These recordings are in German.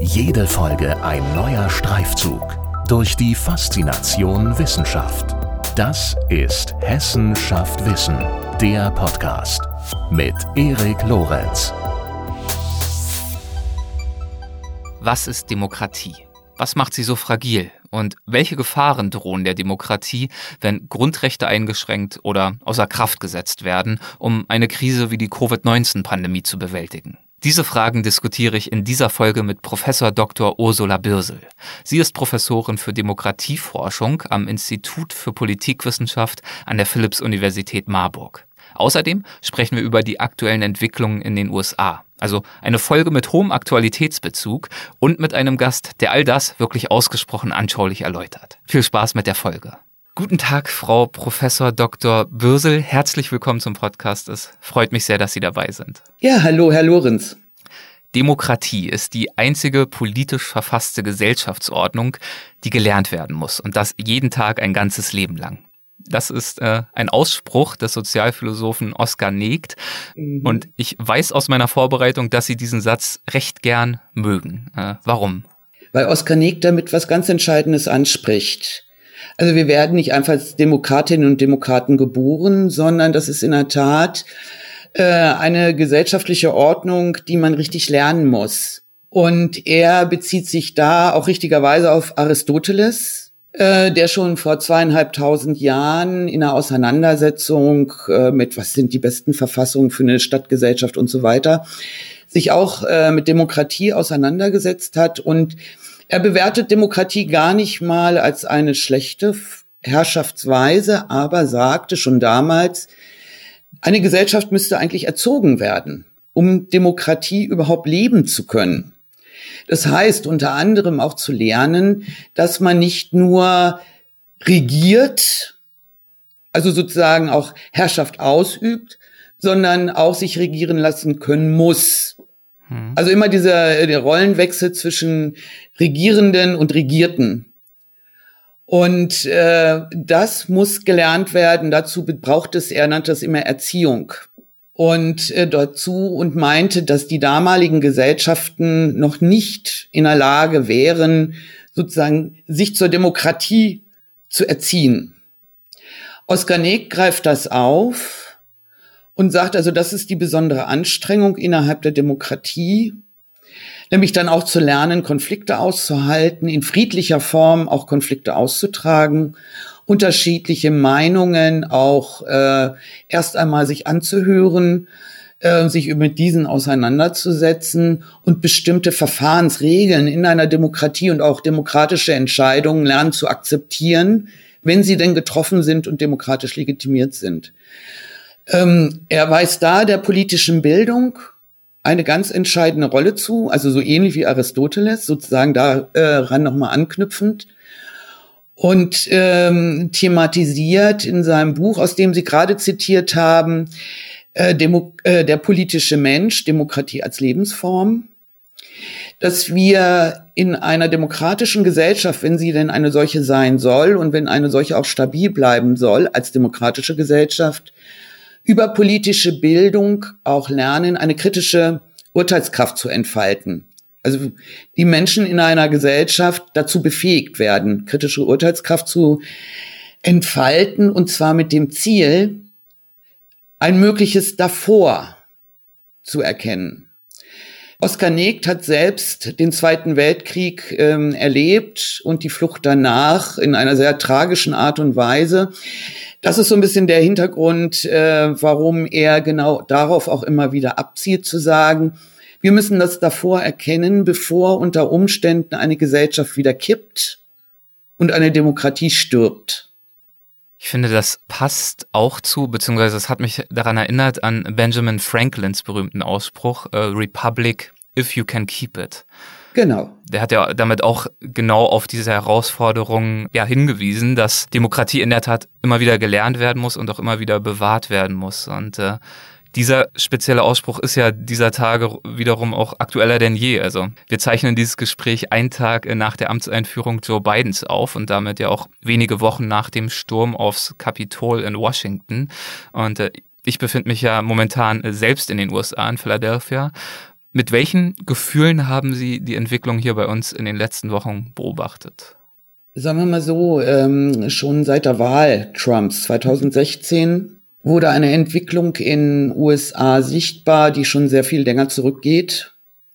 Jede Folge ein neuer Streifzug durch die Faszination Wissenschaft. Das ist Hessen schafft Wissen, der Podcast mit Erik Lorenz. Was ist Demokratie? Was macht sie so fragil? Und welche Gefahren drohen der Demokratie, wenn Grundrechte eingeschränkt oder außer Kraft gesetzt werden, um eine Krise wie die Covid-19-Pandemie zu bewältigen? Diese Fragen diskutiere ich in dieser Folge mit Professor Dr. Ursula Birsel. Sie ist Professorin für Demokratieforschung am Institut für Politikwissenschaft an der Philipps-Universität Marburg. Außerdem sprechen wir über die aktuellen Entwicklungen in den USA. Also eine Folge mit hohem Aktualitätsbezug und mit einem Gast, der all das wirklich ausgesprochen anschaulich erläutert. Viel Spaß mit der Folge. Guten Tag, Frau Professor Dr. Birsel. Herzlich willkommen zum Podcast. Es freut mich sehr, dass Sie dabei sind. Ja, hallo, Herr Lorenz. Demokratie ist die einzige politisch verfasste Gesellschaftsordnung, die gelernt werden muss. Und das jeden Tag ein ganzes Leben lang. Das ist ein Ausspruch des Sozialphilosophen Oskar Negt. Und ich weiß aus meiner Vorbereitung, dass Sie diesen Satz recht gern mögen. Warum? Weil Oskar Negt damit was ganz Entscheidendes anspricht. Also wir werden nicht einfach als Demokratinnen und Demokraten geboren, sondern das ist in der Tat eine gesellschaftliche Ordnung, die man richtig lernen muss. Und er bezieht sich da auch richtigerweise auf Aristoteles, der schon vor 2500 Jahren in einer Auseinandersetzung mit, was sind die besten Verfassungen für eine Stadtgesellschaft und so weiter, sich auch mit Demokratie auseinandergesetzt hat. Und er bewertet Demokratie gar nicht mal als eine schlechte Herrschaftsweise, aber sagte schon damals, eine Gesellschaft müsste eigentlich erzogen werden, um Demokratie überhaupt leben zu können. Das heißt, unter anderem auch zu lernen, dass man nicht nur regiert, also sozusagen auch Herrschaft ausübt, sondern auch sich regieren lassen können muss. Also immer der Rollenwechsel zwischen Regierenden und Regierten. Und das muss gelernt werden. Dazu braucht es, er nannte das immer Erziehung. Und meinte, dass die damaligen Gesellschaften noch nicht in der Lage wären, sozusagen sich zur Demokratie zu erziehen. Oskar Negt greift das auf und sagt also, das ist die besondere Anstrengung innerhalb der Demokratie, nämlich dann auch zu lernen, Konflikte auszuhalten, in friedlicher Form auch Konflikte auszutragen, unterschiedliche Meinungen auch erst einmal sich anzuhören, sich mit diesen auseinanderzusetzen und bestimmte Verfahrensregeln in einer Demokratie und auch demokratische Entscheidungen lernen zu akzeptieren, wenn sie denn getroffen sind und demokratisch legitimiert sind. Er weist da der politischen Bildung eine ganz entscheidende Rolle zu, also so ähnlich wie Aristoteles, sozusagen daran nochmal anknüpfend. Und thematisiert in seinem Buch, aus dem Sie gerade zitiert haben, der politische Mensch, Demokratie als Lebensform, dass wir in einer demokratischen Gesellschaft, wenn sie denn eine solche sein soll und wenn eine solche auch stabil bleiben soll als demokratische Gesellschaft, über politische Bildung auch lernen, eine kritische Urteilskraft zu entfalten. Also die Menschen in einer Gesellschaft dazu befähigt werden, kritische Urteilskraft zu entfalten, und zwar mit dem Ziel, ein mögliches Davor zu erkennen. Oskar Negt hat selbst den Zweiten Weltkrieg erlebt und die Flucht danach in einer sehr tragischen Art und Weise. Das ist so ein bisschen der Hintergrund, warum er genau darauf auch immer wieder abzielt, zu sagen, wir müssen das davor erkennen, bevor unter Umständen eine Gesellschaft wieder kippt und eine Demokratie stirbt. Ich finde, das passt auch zu, beziehungsweise es hat mich daran erinnert an Benjamin Franklins berühmten Ausspruch, Republic, if you can keep it. Genau. Der hat ja damit auch genau auf diese Herausforderung ja hingewiesen, dass Demokratie in der Tat immer wieder gelernt werden muss und auch immer wieder bewahrt werden muss. Und dieser spezielle Ausspruch ist ja dieser Tage wiederum auch aktueller denn je. Also wir zeichnen dieses Gespräch einen Tag nach der Amtseinführung Joe Bidens auf und damit ja auch wenige Wochen nach dem Sturm aufs Kapitol in Washington. Und ich befinde mich ja momentan selbst in den USA, in Philadelphia. Mit welchen Gefühlen haben Sie die Entwicklung hier bei uns in den letzten Wochen beobachtet? Sagen wir mal so, schon seit der Wahl Trumps 2016 wurde eine Entwicklung in USA sichtbar, die schon sehr viel länger zurückgeht,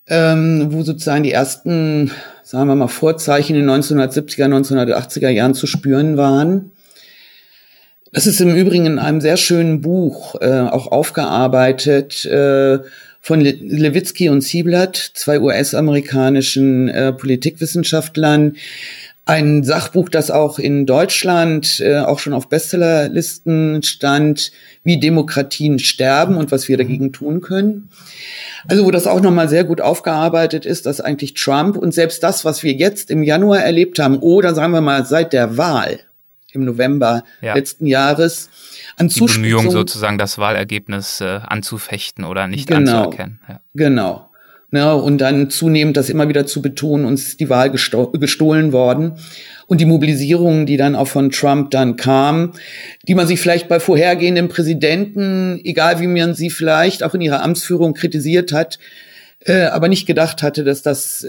wo sozusagen die ersten, sagen wir mal, Vorzeichen in den 1970er, 1980er Jahren zu spüren waren. Das ist im Übrigen in einem sehr schönen Buch auch aufgearbeitet von Levitsky und Ziblatt, zwei US-amerikanischen Politikwissenschaftlern. Ein Sachbuch, das auch in Deutschland auch schon auf Bestsellerlisten stand, wie Demokratien sterben und was wir dagegen tun können. Also wo das auch nochmal sehr gut aufgearbeitet ist, dass eigentlich Trump und selbst das, was wir jetzt im Januar erlebt haben, oder sagen wir mal seit der Wahl im November letzten Jahres, an Zuspitzung, die Bemühung sozusagen, das Wahlergebnis anzufechten oder nicht anzuerkennen. Ja. Genau. Ja, und dann zunehmend das immer wieder zu betonen, uns ist die Wahl gestohlen worden. Und die Mobilisierung, die dann auch von Trump dann kam, die man sich vielleicht bei vorhergehenden Präsidenten, egal wie man sie vielleicht auch in ihrer Amtsführung kritisiert hat, aber nicht gedacht hatte, dass das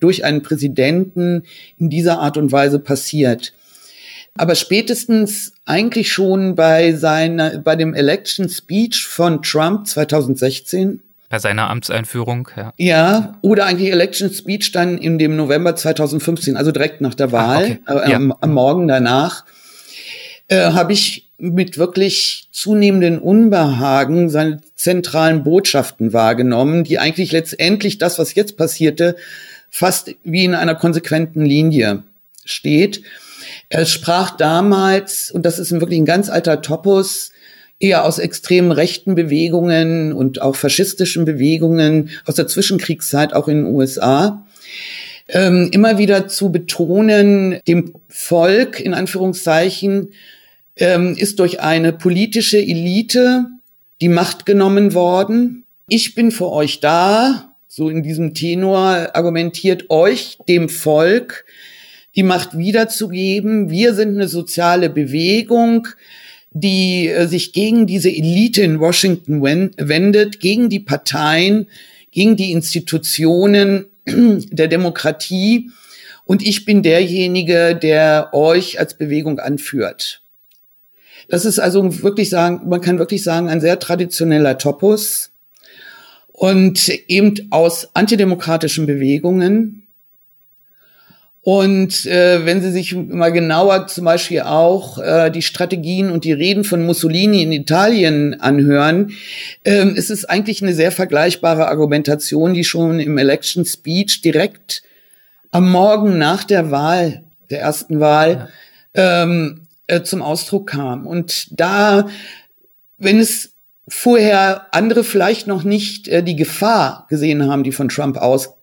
durch einen Präsidenten in dieser Art und Weise passiert. Aber spätestens eigentlich schon bei dem Election Speech von Trump 2016. Bei seiner Amtseinführung, ja. Ja, oder eigentlich Election Speech dann in dem November 2015, also direkt nach der Wahl, am Morgen danach, habe ich mit wirklich zunehmendem Unbehagen seine zentralen Botschaften wahrgenommen, die eigentlich letztendlich das, was jetzt passierte, fast wie in einer konsequenten Linie steht. Er sprach damals, und das ist wirklich ein ganz alter Topos, eher aus extremen rechten Bewegungen und auch faschistischen Bewegungen aus der Zwischenkriegszeit, auch in den USA, immer wieder zu betonen, dem Volk, in Anführungszeichen, ist durch eine politische Elite die Macht genommen worden. Ich bin für euch da, so in diesem Tenor argumentiert, euch, dem Volk, die Macht wiederzugeben. Wir sind eine soziale Bewegung, die sich gegen diese Elite in Washington wendet, gegen die Parteien, gegen die Institutionen der Demokratie. Und ich bin derjenige, der euch als Bewegung anführt. Das ist also wirklich sagen, man kann wirklich sagen, ein sehr traditioneller Topos und eben aus antidemokratischen Bewegungen. Und wenn Sie sich mal genauer zum Beispiel auch die Strategien und die Reden von Mussolini in Italien anhören, ist es eigentlich eine sehr vergleichbare Argumentation, die schon im Election Speech direkt am Morgen nach der Wahl, der ersten Wahl, zum Ausdruck kam. Und da, wenn es vorher andere vielleicht noch nicht die Gefahr gesehen haben, die von Trump ausgingen.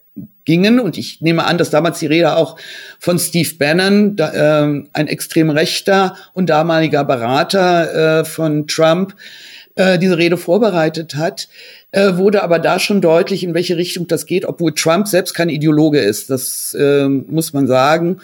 Und ich nehme an, dass damals die Rede auch von Steve Bannon, ein extrem rechter und damaliger Berater von Trump, diese Rede vorbereitet hat, wurde aber da schon deutlich, in welche Richtung das geht, obwohl Trump selbst kein Ideologe ist. Das muss man sagen.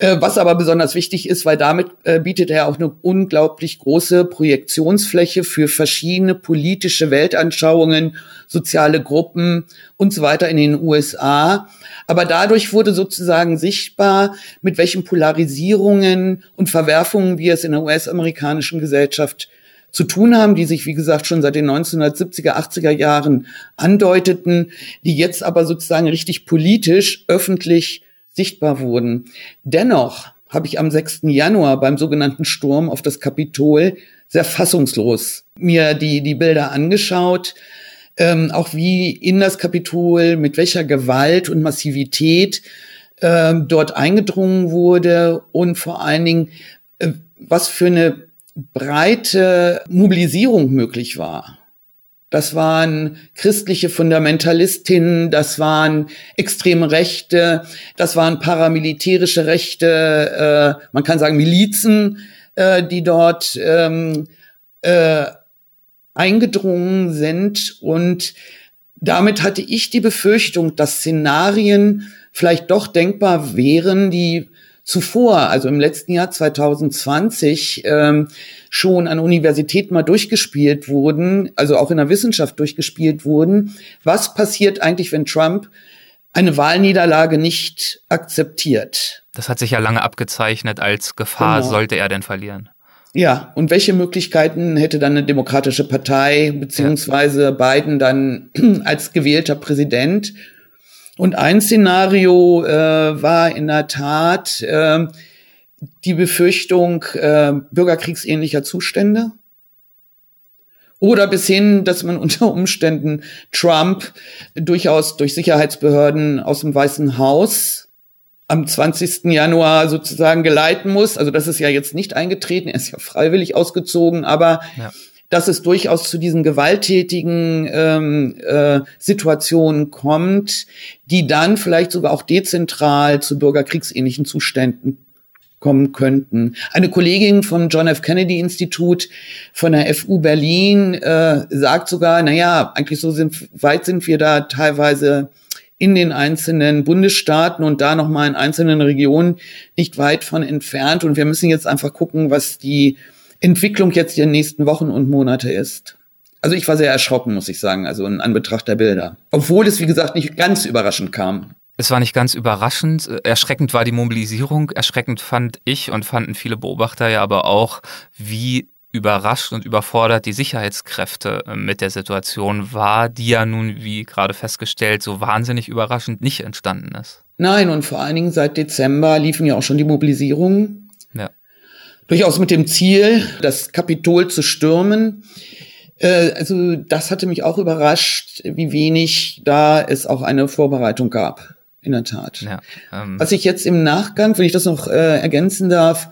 Was aber besonders wichtig ist, weil damit bietet er auch eine unglaublich große Projektionsfläche für verschiedene politische Weltanschauungen, soziale Gruppen und so weiter in den USA. Aber dadurch wurde sozusagen sichtbar, mit welchen Polarisierungen und Verwerfungen wir es in der US-amerikanischen Gesellschaft zu tun haben, die sich, wie gesagt, schon seit den 1970er, 80er Jahren andeuteten, die jetzt aber sozusagen richtig politisch, öffentlich sichtbar wurden. Dennoch habe ich am 6. Januar beim sogenannten Sturm auf das Kapitol sehr fassungslos mir die Bilder angeschaut, auch wie in das Kapitol, mit welcher Gewalt und Massivität dort eingedrungen wurde und vor allen Dingen, was für eine breite Mobilisierung möglich war. Das waren christliche Fundamentalistinnen, das waren extreme Rechte, das waren paramilitärische Rechte, man kann sagen Milizen, die dort eingedrungen sind. Und damit hatte ich die Befürchtung, dass Szenarien vielleicht doch denkbar wären, die zuvor, also im letzten Jahr 2020, schon an Universitäten mal durchgespielt wurden, also auch in der Wissenschaft durchgespielt wurden. Was passiert eigentlich, wenn Trump eine Wahlniederlage nicht akzeptiert? Das hat sich ja lange abgezeichnet als Gefahr, genau. Sollte er denn verlieren? Ja, und welche Möglichkeiten hätte dann eine demokratische Partei beziehungsweise Biden dann als gewählter Präsident? Und ein Szenario war in der Tat die Befürchtung bürgerkriegsähnlicher Zustände. Oder bis hin, dass man unter Umständen Trump durchaus durch Sicherheitsbehörden aus dem Weißen Haus am 20. Januar sozusagen geleiten muss. Also das ist ja jetzt nicht eingetreten, er ist ja freiwillig ausgezogen, aber dass es durchaus zu diesen gewalttätigen Situationen kommt, die dann vielleicht sogar auch dezentral zu bürgerkriegsähnlichen Zuständen kommen könnten. Eine Kollegin vom John F. Kennedy Institut von der FU Berlin sagt sogar, naja, eigentlich so weit sind wir da teilweise in den einzelnen Bundesstaaten und da nochmal in einzelnen Regionen nicht weit von entfernt. Und wir müssen jetzt einfach gucken, was die Entwicklung jetzt in den nächsten Wochen und Monate ist. Also ich war sehr erschrocken, muss ich sagen, also in Anbetracht der Bilder. Obwohl es, wie gesagt, nicht ganz überraschend kam. Es war nicht ganz überraschend. Erschreckend war die Mobilisierung. Erschreckend fand ich und fanden viele Beobachter ja aber auch, wie überrascht und überfordert die Sicherheitskräfte mit der Situation war, die ja nun, wie gerade festgestellt, so wahnsinnig überraschend nicht entstanden ist. Nein, und vor allen Dingen seit Dezember liefen ja auch schon die Mobilisierungen. Ja. Durchaus mit dem Ziel, das Kapitol zu stürmen. Also das hatte mich auch überrascht, wie wenig da es auch eine Vorbereitung gab, in der Tat. Ja, was ich jetzt im Nachgang, wenn ich das noch ergänzen darf,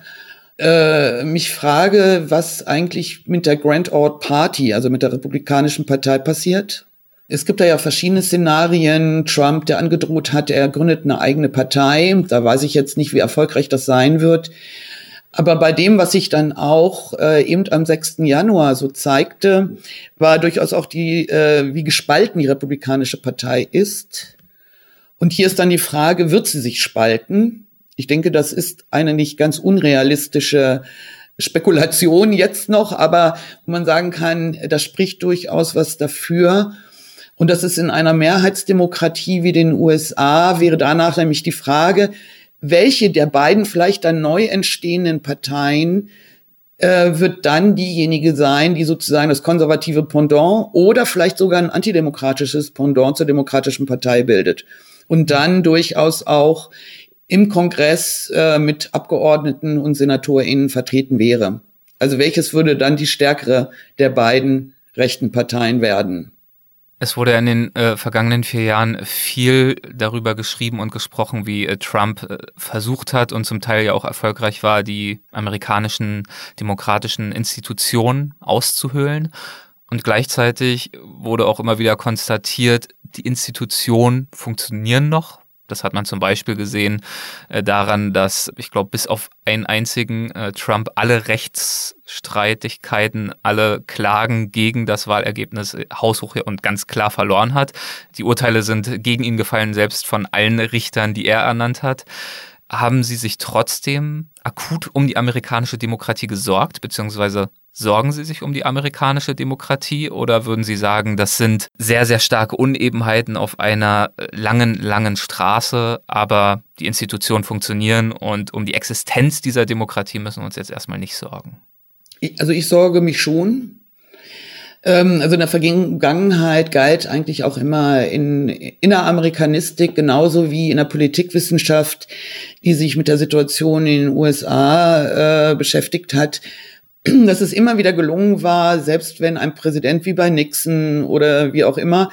mich frage, was eigentlich mit der Grand Old Party, also mit der Republikanischen Partei passiert. Es gibt da ja verschiedene Szenarien. Trump, der angedroht hat, er gründet eine eigene Partei. Da weiß ich jetzt nicht, wie erfolgreich das sein wird. Aber bei dem, was sich dann auch eben am 6. Januar so zeigte, war durchaus auch die, wie gespalten die Republikanische Partei ist. Und hier ist dann die Frage, wird sie sich spalten? Ich denke, das ist eine nicht ganz unrealistische Spekulation jetzt noch, aber wo man sagen kann, das spricht durchaus was dafür. Und das ist in einer Mehrheitsdemokratie wie den USA, wäre danach nämlich die Frage, welche der beiden vielleicht dann neu entstehenden Parteien wird dann diejenige sein, die sozusagen das konservative Pendant oder vielleicht sogar ein antidemokratisches Pendant zur Demokratischen Partei bildet. Und dann durchaus auch im Kongress mit Abgeordneten und SenatorInnen vertreten wäre. Also welches würde dann die stärkere der beiden rechten Parteien werden? Es wurde in den vergangenen 4 Jahren viel darüber geschrieben und gesprochen, wie Trump versucht hat und zum Teil ja auch erfolgreich war, die amerikanischen demokratischen Institutionen auszuhöhlen. Und gleichzeitig wurde auch immer wieder konstatiert, die Institutionen funktionieren noch. Das hat man zum Beispiel gesehen daran, dass, ich glaube, bis auf einen einzigen Trump alle Rechtsstreitigkeiten, alle Klagen gegen das Wahlergebnis haushoch und ganz klar verloren hat. Die Urteile sind gegen ihn gefallen, selbst von allen Richtern, die er ernannt hat. Haben Sie sich trotzdem akut um die amerikanische Demokratie gesorgt, beziehungsweise sorgen Sie sich um die amerikanische Demokratie oder würden Sie sagen, das sind sehr, sehr starke Unebenheiten auf einer langen, langen Straße, aber die Institutionen funktionieren und um die Existenz dieser Demokratie müssen wir uns jetzt erstmal nicht sorgen? Also ich sorge mich schon. Also in der Vergangenheit galt eigentlich auch immer in der Amerikanistik genauso wie in der Politikwissenschaft, die sich mit der Situation in den USA beschäftigt hat, dass es immer wieder gelungen war, selbst wenn ein Präsident wie bei Nixon oder wie auch immer,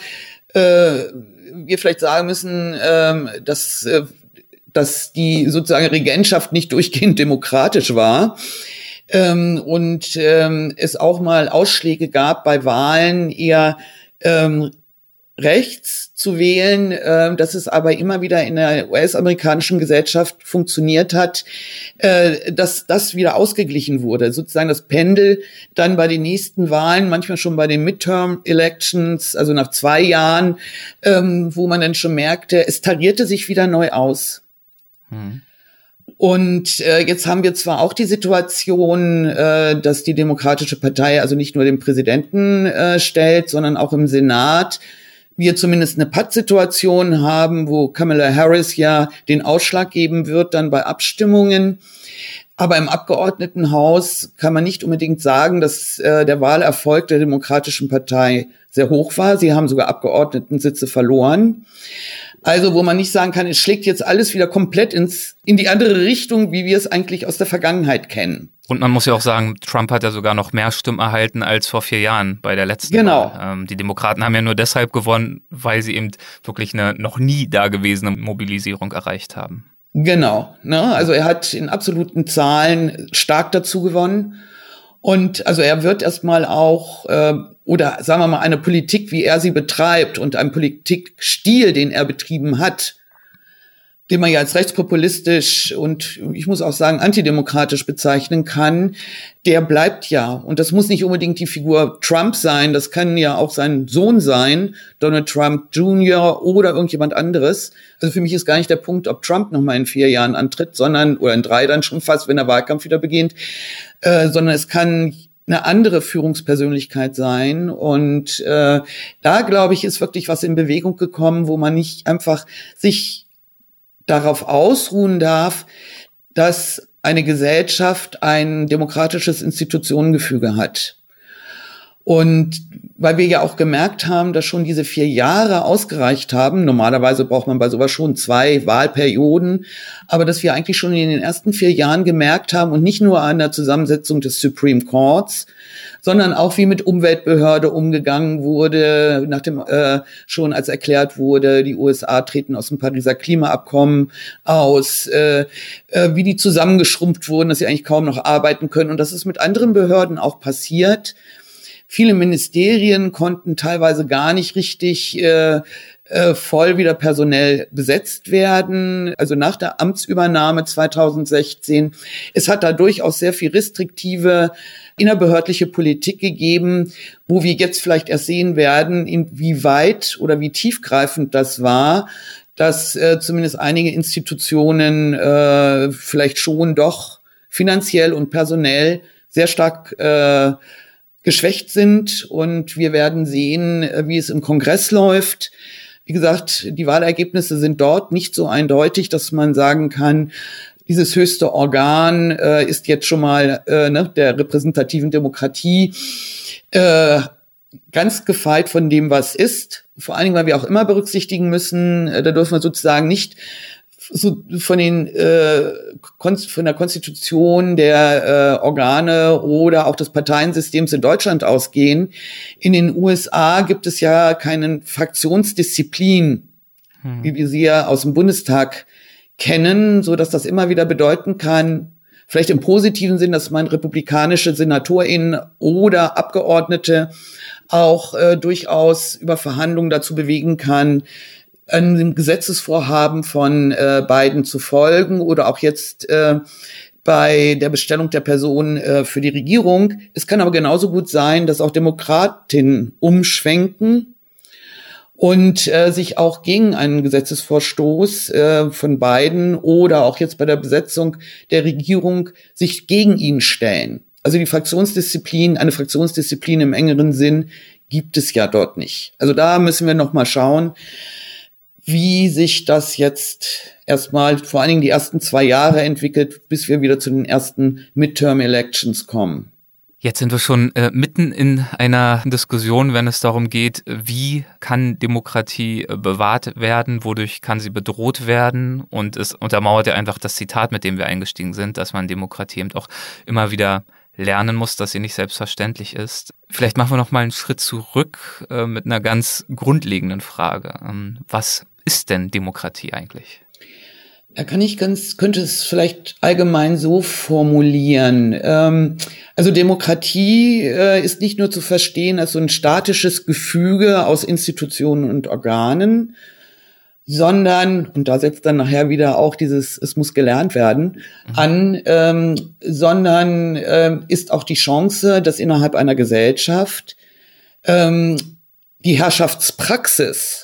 wir vielleicht sagen müssen, dass die sozusagen Regentschaft nicht durchgehend demokratisch war und es auch mal Ausschläge gab bei Wahlen eher rechts zu wählen, dass es aber immer wieder in der US-amerikanischen Gesellschaft funktioniert hat, dass das wieder ausgeglichen wurde. Sozusagen das Pendel dann bei den nächsten Wahlen, manchmal schon bei den Midterm-Elections, also nach 2 Jahren, wo man dann schon merkte, es tarierte sich wieder neu aus. Und jetzt haben wir zwar auch die Situation, dass die Demokratische Partei also nicht nur den Präsidenten stellt, sondern auch im Senat wir zumindest eine Pattsituation haben, wo Kamala Harris ja den Ausschlag geben wird dann bei Abstimmungen. Aber im Abgeordnetenhaus kann man nicht unbedingt sagen, dass der Wahlerfolg der Demokratischen Partei sehr hoch war. Sie haben sogar Abgeordnetensitze verloren. Also wo man nicht sagen kann, es schlägt jetzt alles wieder komplett in die andere Richtung, wie wir es eigentlich aus der Vergangenheit kennen. Und man muss ja auch sagen, Trump hat ja sogar noch mehr Stimmen erhalten als vor 4 Jahren bei der letzten Wahl. Die Demokraten haben ja nur deshalb gewonnen, weil sie eben wirklich eine noch nie dagewesene Mobilisierung erreicht haben. Genau, ne? Also er hat in absoluten Zahlen stark dazu gewonnen. Und also er wird erstmal auch, oder sagen wir mal, eine Politik, wie er sie betreibt und einen Politikstil, den er betrieben hat, den man ja als rechtspopulistisch und ich muss auch sagen antidemokratisch bezeichnen kann, der bleibt ja. Und das muss nicht unbedingt die Figur Trump sein, das kann ja auch sein Sohn sein, Donald Trump Jr. oder irgendjemand anderes. Also für mich ist gar nicht der Punkt, ob Trump nochmal in 4 Jahren antritt, sondern oder in 3 dann schon fast, wenn der Wahlkampf wieder beginnt, sondern es kann eine andere Führungspersönlichkeit sein. Und da, glaube ich, ist wirklich was in Bewegung gekommen, wo man nicht einfach sich darauf ausruhen darf, dass eine Gesellschaft ein demokratisches Institutionengefüge hat. Und weil wir ja auch gemerkt haben, dass schon diese 4 Jahre ausgereicht haben, normalerweise braucht man bei sowas schon 2 Wahlperioden, aber dass wir eigentlich schon in den ersten 4 Jahren gemerkt haben und nicht nur an der Zusammensetzung des Supreme Courts, sondern auch wie mit Umweltbehörde umgegangen wurde, nachdem schon als erklärt wurde, die USA treten aus dem Pariser Klimaabkommen aus, wie die zusammengeschrumpft wurden, dass sie eigentlich kaum noch arbeiten können. Und das ist mit anderen Behörden auch passiert. Viele Ministerien konnten teilweise gar nicht richtig voll wieder personell besetzt werden, also nach der Amtsübernahme 2016. Es hat da durchaus sehr viel restriktive innerbehördliche Politik gegeben, wo wir jetzt vielleicht erst sehen werden, inwieweit oder wie tiefgreifend das war, dass zumindest einige Institutionen vielleicht schon doch finanziell und personell sehr stark geschwächt sind. Und wir werden sehen, wie es im Kongress läuft. Wie gesagt, die Wahlergebnisse sind dort nicht so eindeutig, dass man sagen kann, dieses höchste Organ ist jetzt schon mal der repräsentativen Demokratie ganz gefeit von dem, was ist. Vor allen Dingen, weil wir auch immer berücksichtigen müssen, da dürfen wir sozusagen nicht so von der Konstitution der Organe oder auch des Parteiensystems in Deutschland ausgehen. In den USA gibt es ja keine Fraktionsdisziplin, wie wir sie ja aus dem Bundestag kennen, so dass das immer wieder bedeuten kann, vielleicht im positiven Sinn, dass man republikanische SenatorInnen oder Abgeordnete auch durchaus über Verhandlungen dazu bewegen kann, einem Gesetzesvorhaben von Biden zu folgen oder auch jetzt bei der Bestellung der Person für die Regierung. Es kann aber genauso gut sein, dass auch Demokratinnen umschwenken und sich auch gegen einen Gesetzesvorstoß von Biden oder auch jetzt bei der Besetzung der Regierung sich gegen ihn stellen. Also die Fraktionsdisziplin, eine Fraktionsdisziplin im engeren Sinn gibt es ja dort nicht. Also da müssen wir noch mal schauen, wie sich das jetzt erstmal vor allen Dingen die ersten 2 Jahre entwickelt, bis wir wieder zu den ersten Midterm-Elections kommen. Jetzt sind wir schon mitten in einer Diskussion, wenn es darum geht, wie kann Demokratie bewahrt werden, wodurch kann sie bedroht werden. Und es untermauert ja einfach das Zitat, mit dem wir eingestiegen sind, dass man Demokratie eben auch immer wieder lernen muss, dass sie nicht selbstverständlich ist. Vielleicht machen wir noch mal einen Schritt zurück mit einer ganz grundlegenden Frage. Was ist denn Demokratie eigentlich? Da könnte es vielleicht allgemein so formulieren. Also Demokratie ist nicht nur zu verstehen als so ein statisches Gefüge aus Institutionen und Organen, sondern, und da setzt dann nachher wieder auch dieses, es muss gelernt werden, an, sondern ist auch die Chance, dass innerhalb einer Gesellschaft die Herrschaftspraxis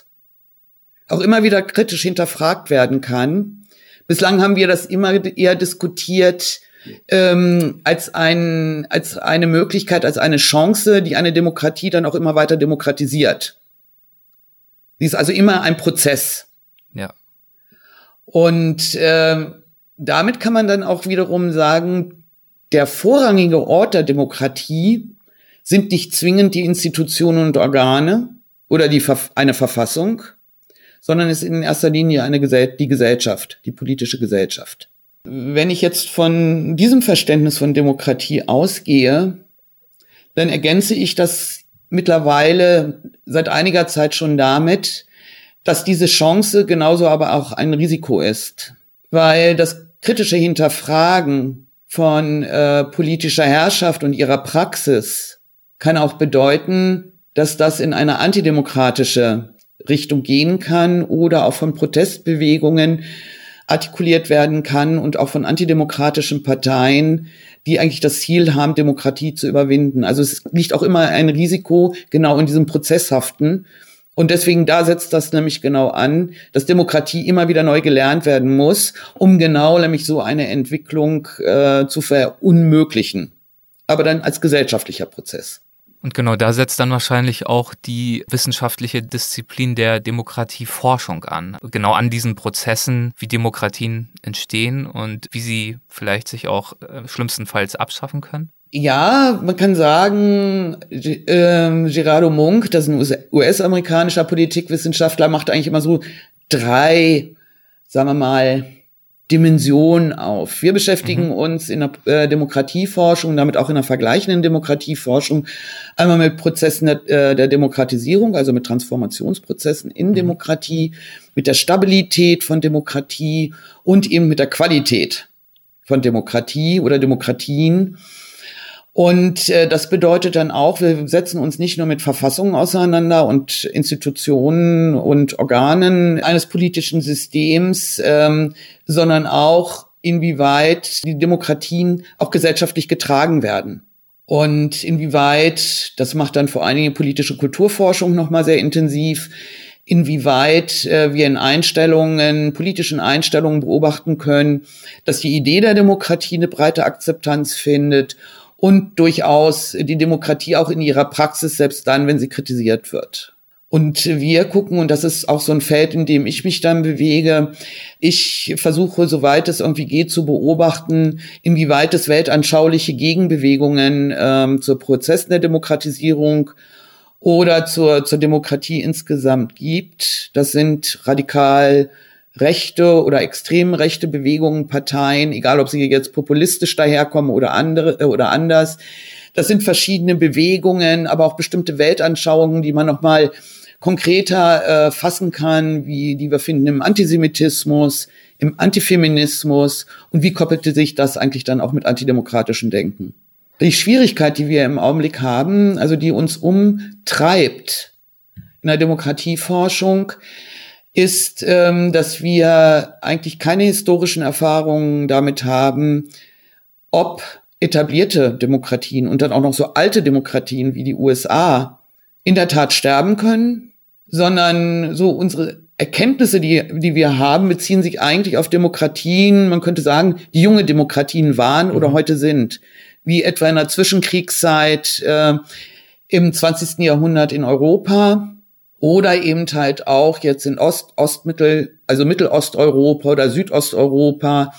auch immer wieder kritisch hinterfragt werden kann, Bislang haben wir das immer eher diskutiert als eine Möglichkeit, als eine Chance, die eine Demokratie dann auch immer weiter demokratisiert. Sie ist also immer ein Prozess. Ja. Und damit kann man dann auch wiederum sagen, der vorrangige Ort der Demokratie sind nicht zwingend die Institutionen und Organe oder eine Verfassung, sondern ist in erster Linie die Gesellschaft, die politische Gesellschaft. Wenn ich jetzt von diesem Verständnis von Demokratie ausgehe, dann ergänze ich das mittlerweile seit einiger Zeit schon damit, dass diese Chance genauso aber auch ein Risiko ist. Weil das kritische Hinterfragen von politischer Herrschaft und ihrer Praxis kann auch bedeuten, dass das in eine antidemokratische Richtung gehen kann oder auch von Protestbewegungen artikuliert werden kann und auch von antidemokratischen Parteien, die eigentlich das Ziel haben, Demokratie zu überwinden. Also es liegt auch immer ein Risiko genau in diesem Prozesshaften. Und deswegen da setzt das nämlich genau an, dass Demokratie immer wieder neu gelernt werden muss, um genau nämlich so eine Entwicklung zu verunmöglichen. Aber dann als gesellschaftlicher Prozess. Und genau da setzt dann wahrscheinlich auch die wissenschaftliche Disziplin der Demokratieforschung an. Genau an diesen Prozessen, wie Demokratien entstehen und wie sie vielleicht sich auch schlimmstenfalls abschaffen können. Ja, man kann sagen, Gerardo Munk, das ist ein US-amerikanischer Politikwissenschaftler, macht eigentlich immer so drei, sagen wir mal, Dimensionen auf. Wir beschäftigen uns in der Demokratieforschung, damit auch in der vergleichenden Demokratieforschung, einmal mit Prozessen der Demokratisierung, also mit Transformationsprozessen in Demokratie, mit der Stabilität von Demokratie und eben mit der Qualität von Demokratie oder Demokratien. Und das bedeutet dann auch, wir setzen uns nicht nur mit Verfassungen auseinander und Institutionen und Organen eines politischen Systems, sondern auch, inwieweit die Demokratien auch gesellschaftlich getragen werden. Und inwieweit, das macht dann vor allen Dingen politische Kulturforschung nochmal sehr intensiv, inwieweit wir in politischen Einstellungen beobachten können, dass die Idee der Demokratie eine breite Akzeptanz findet und durchaus die Demokratie auch in ihrer Praxis, selbst dann, wenn sie kritisiert wird. Und wir gucken, und das ist auch so ein Feld, in dem ich mich dann bewege, ich versuche, soweit es irgendwie geht, zu beobachten, inwieweit es weltanschauliche Gegenbewegungen zur Prozessen der Demokratisierung oder zur Demokratie insgesamt gibt. Das sind radikal rechte oder extrem rechte Bewegungen, Parteien, egal ob sie jetzt populistisch daherkommen oder anders. Das sind verschiedene Bewegungen, aber auch bestimmte Weltanschauungen, die man nochmal konkreter fassen kann, wie die wir finden im Antisemitismus, im Antifeminismus und wie koppelte sich das eigentlich dann auch mit antidemokratischem Denken. Die Schwierigkeit, die wir im Augenblick haben, also die uns umtreibt in der Demokratieforschung, ist, dass wir eigentlich keine historischen Erfahrungen damit haben, ob etablierte Demokratien und dann auch noch so alte Demokratien wie die USA in der Tat sterben können, sondern so unsere Erkenntnisse, die wir haben, beziehen sich eigentlich auf Demokratien, man könnte sagen, die junge Demokratien waren oder heute sind, wie etwa in der Zwischenkriegszeit im 20. Jahrhundert in Europa, oder eben halt auch jetzt in Mittelosteuropa oder Südosteuropa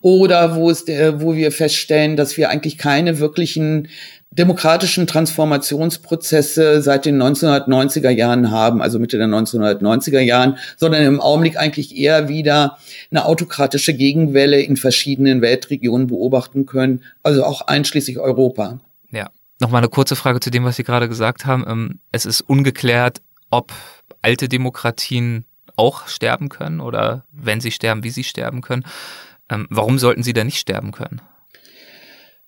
oder wo wir feststellen, dass wir eigentlich keine wirklichen demokratischen Transformationsprozesse seit den 1990er Jahren haben, also Mitte der 1990er Jahren, sondern im Augenblick eigentlich eher wieder eine autokratische Gegenwelle in verschiedenen Weltregionen beobachten können, also auch einschließlich Europa. Ja, nochmal eine kurze Frage zu dem, was Sie gerade gesagt haben. Es ist ungeklärt, ob alte Demokratien auch sterben können oder wenn sie sterben, wie sie sterben können. Warum sollten sie denn nicht sterben können?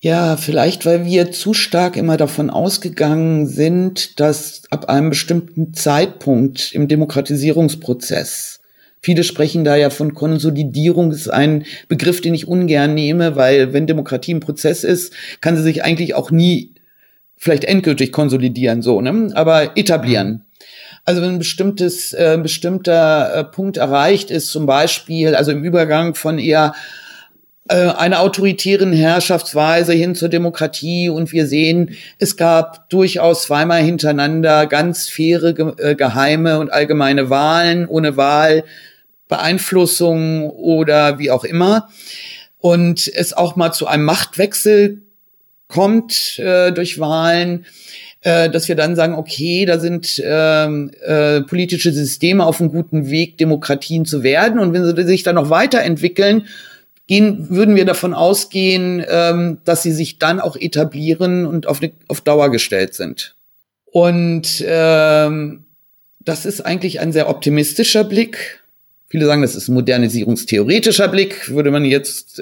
Ja, vielleicht, weil wir zu stark immer davon ausgegangen sind, dass ab einem bestimmten Zeitpunkt im Demokratisierungsprozess, viele sprechen da ja von Konsolidierung, ist ein Begriff, den ich ungern nehme, weil wenn Demokratie ein Prozess ist, kann sie sich eigentlich auch nie vielleicht endgültig konsolidieren, aber etablieren. Also wenn ein bestimmter Punkt erreicht ist, zum Beispiel, also im Übergang von eher einer autoritären Herrschaftsweise hin zur Demokratie, und wir sehen, es gab durchaus zweimal hintereinander ganz faire, geheime und allgemeine Wahlen, ohne Wahlbeeinflussung oder wie auch immer, und es auch mal zu einem Machtwechsel kommt durch Wahlen, dass wir dann sagen, okay, da sind politische Systeme auf einem guten Weg, Demokratien zu werden, und wenn sie sich dann noch weiterentwickeln, würden wir davon ausgehen, dass sie sich dann auch etablieren und auf Dauer gestellt sind. Und das ist eigentlich ein sehr optimistischer Blick. Viele sagen, das ist ein modernisierungstheoretischer Blick. Würde man jetzt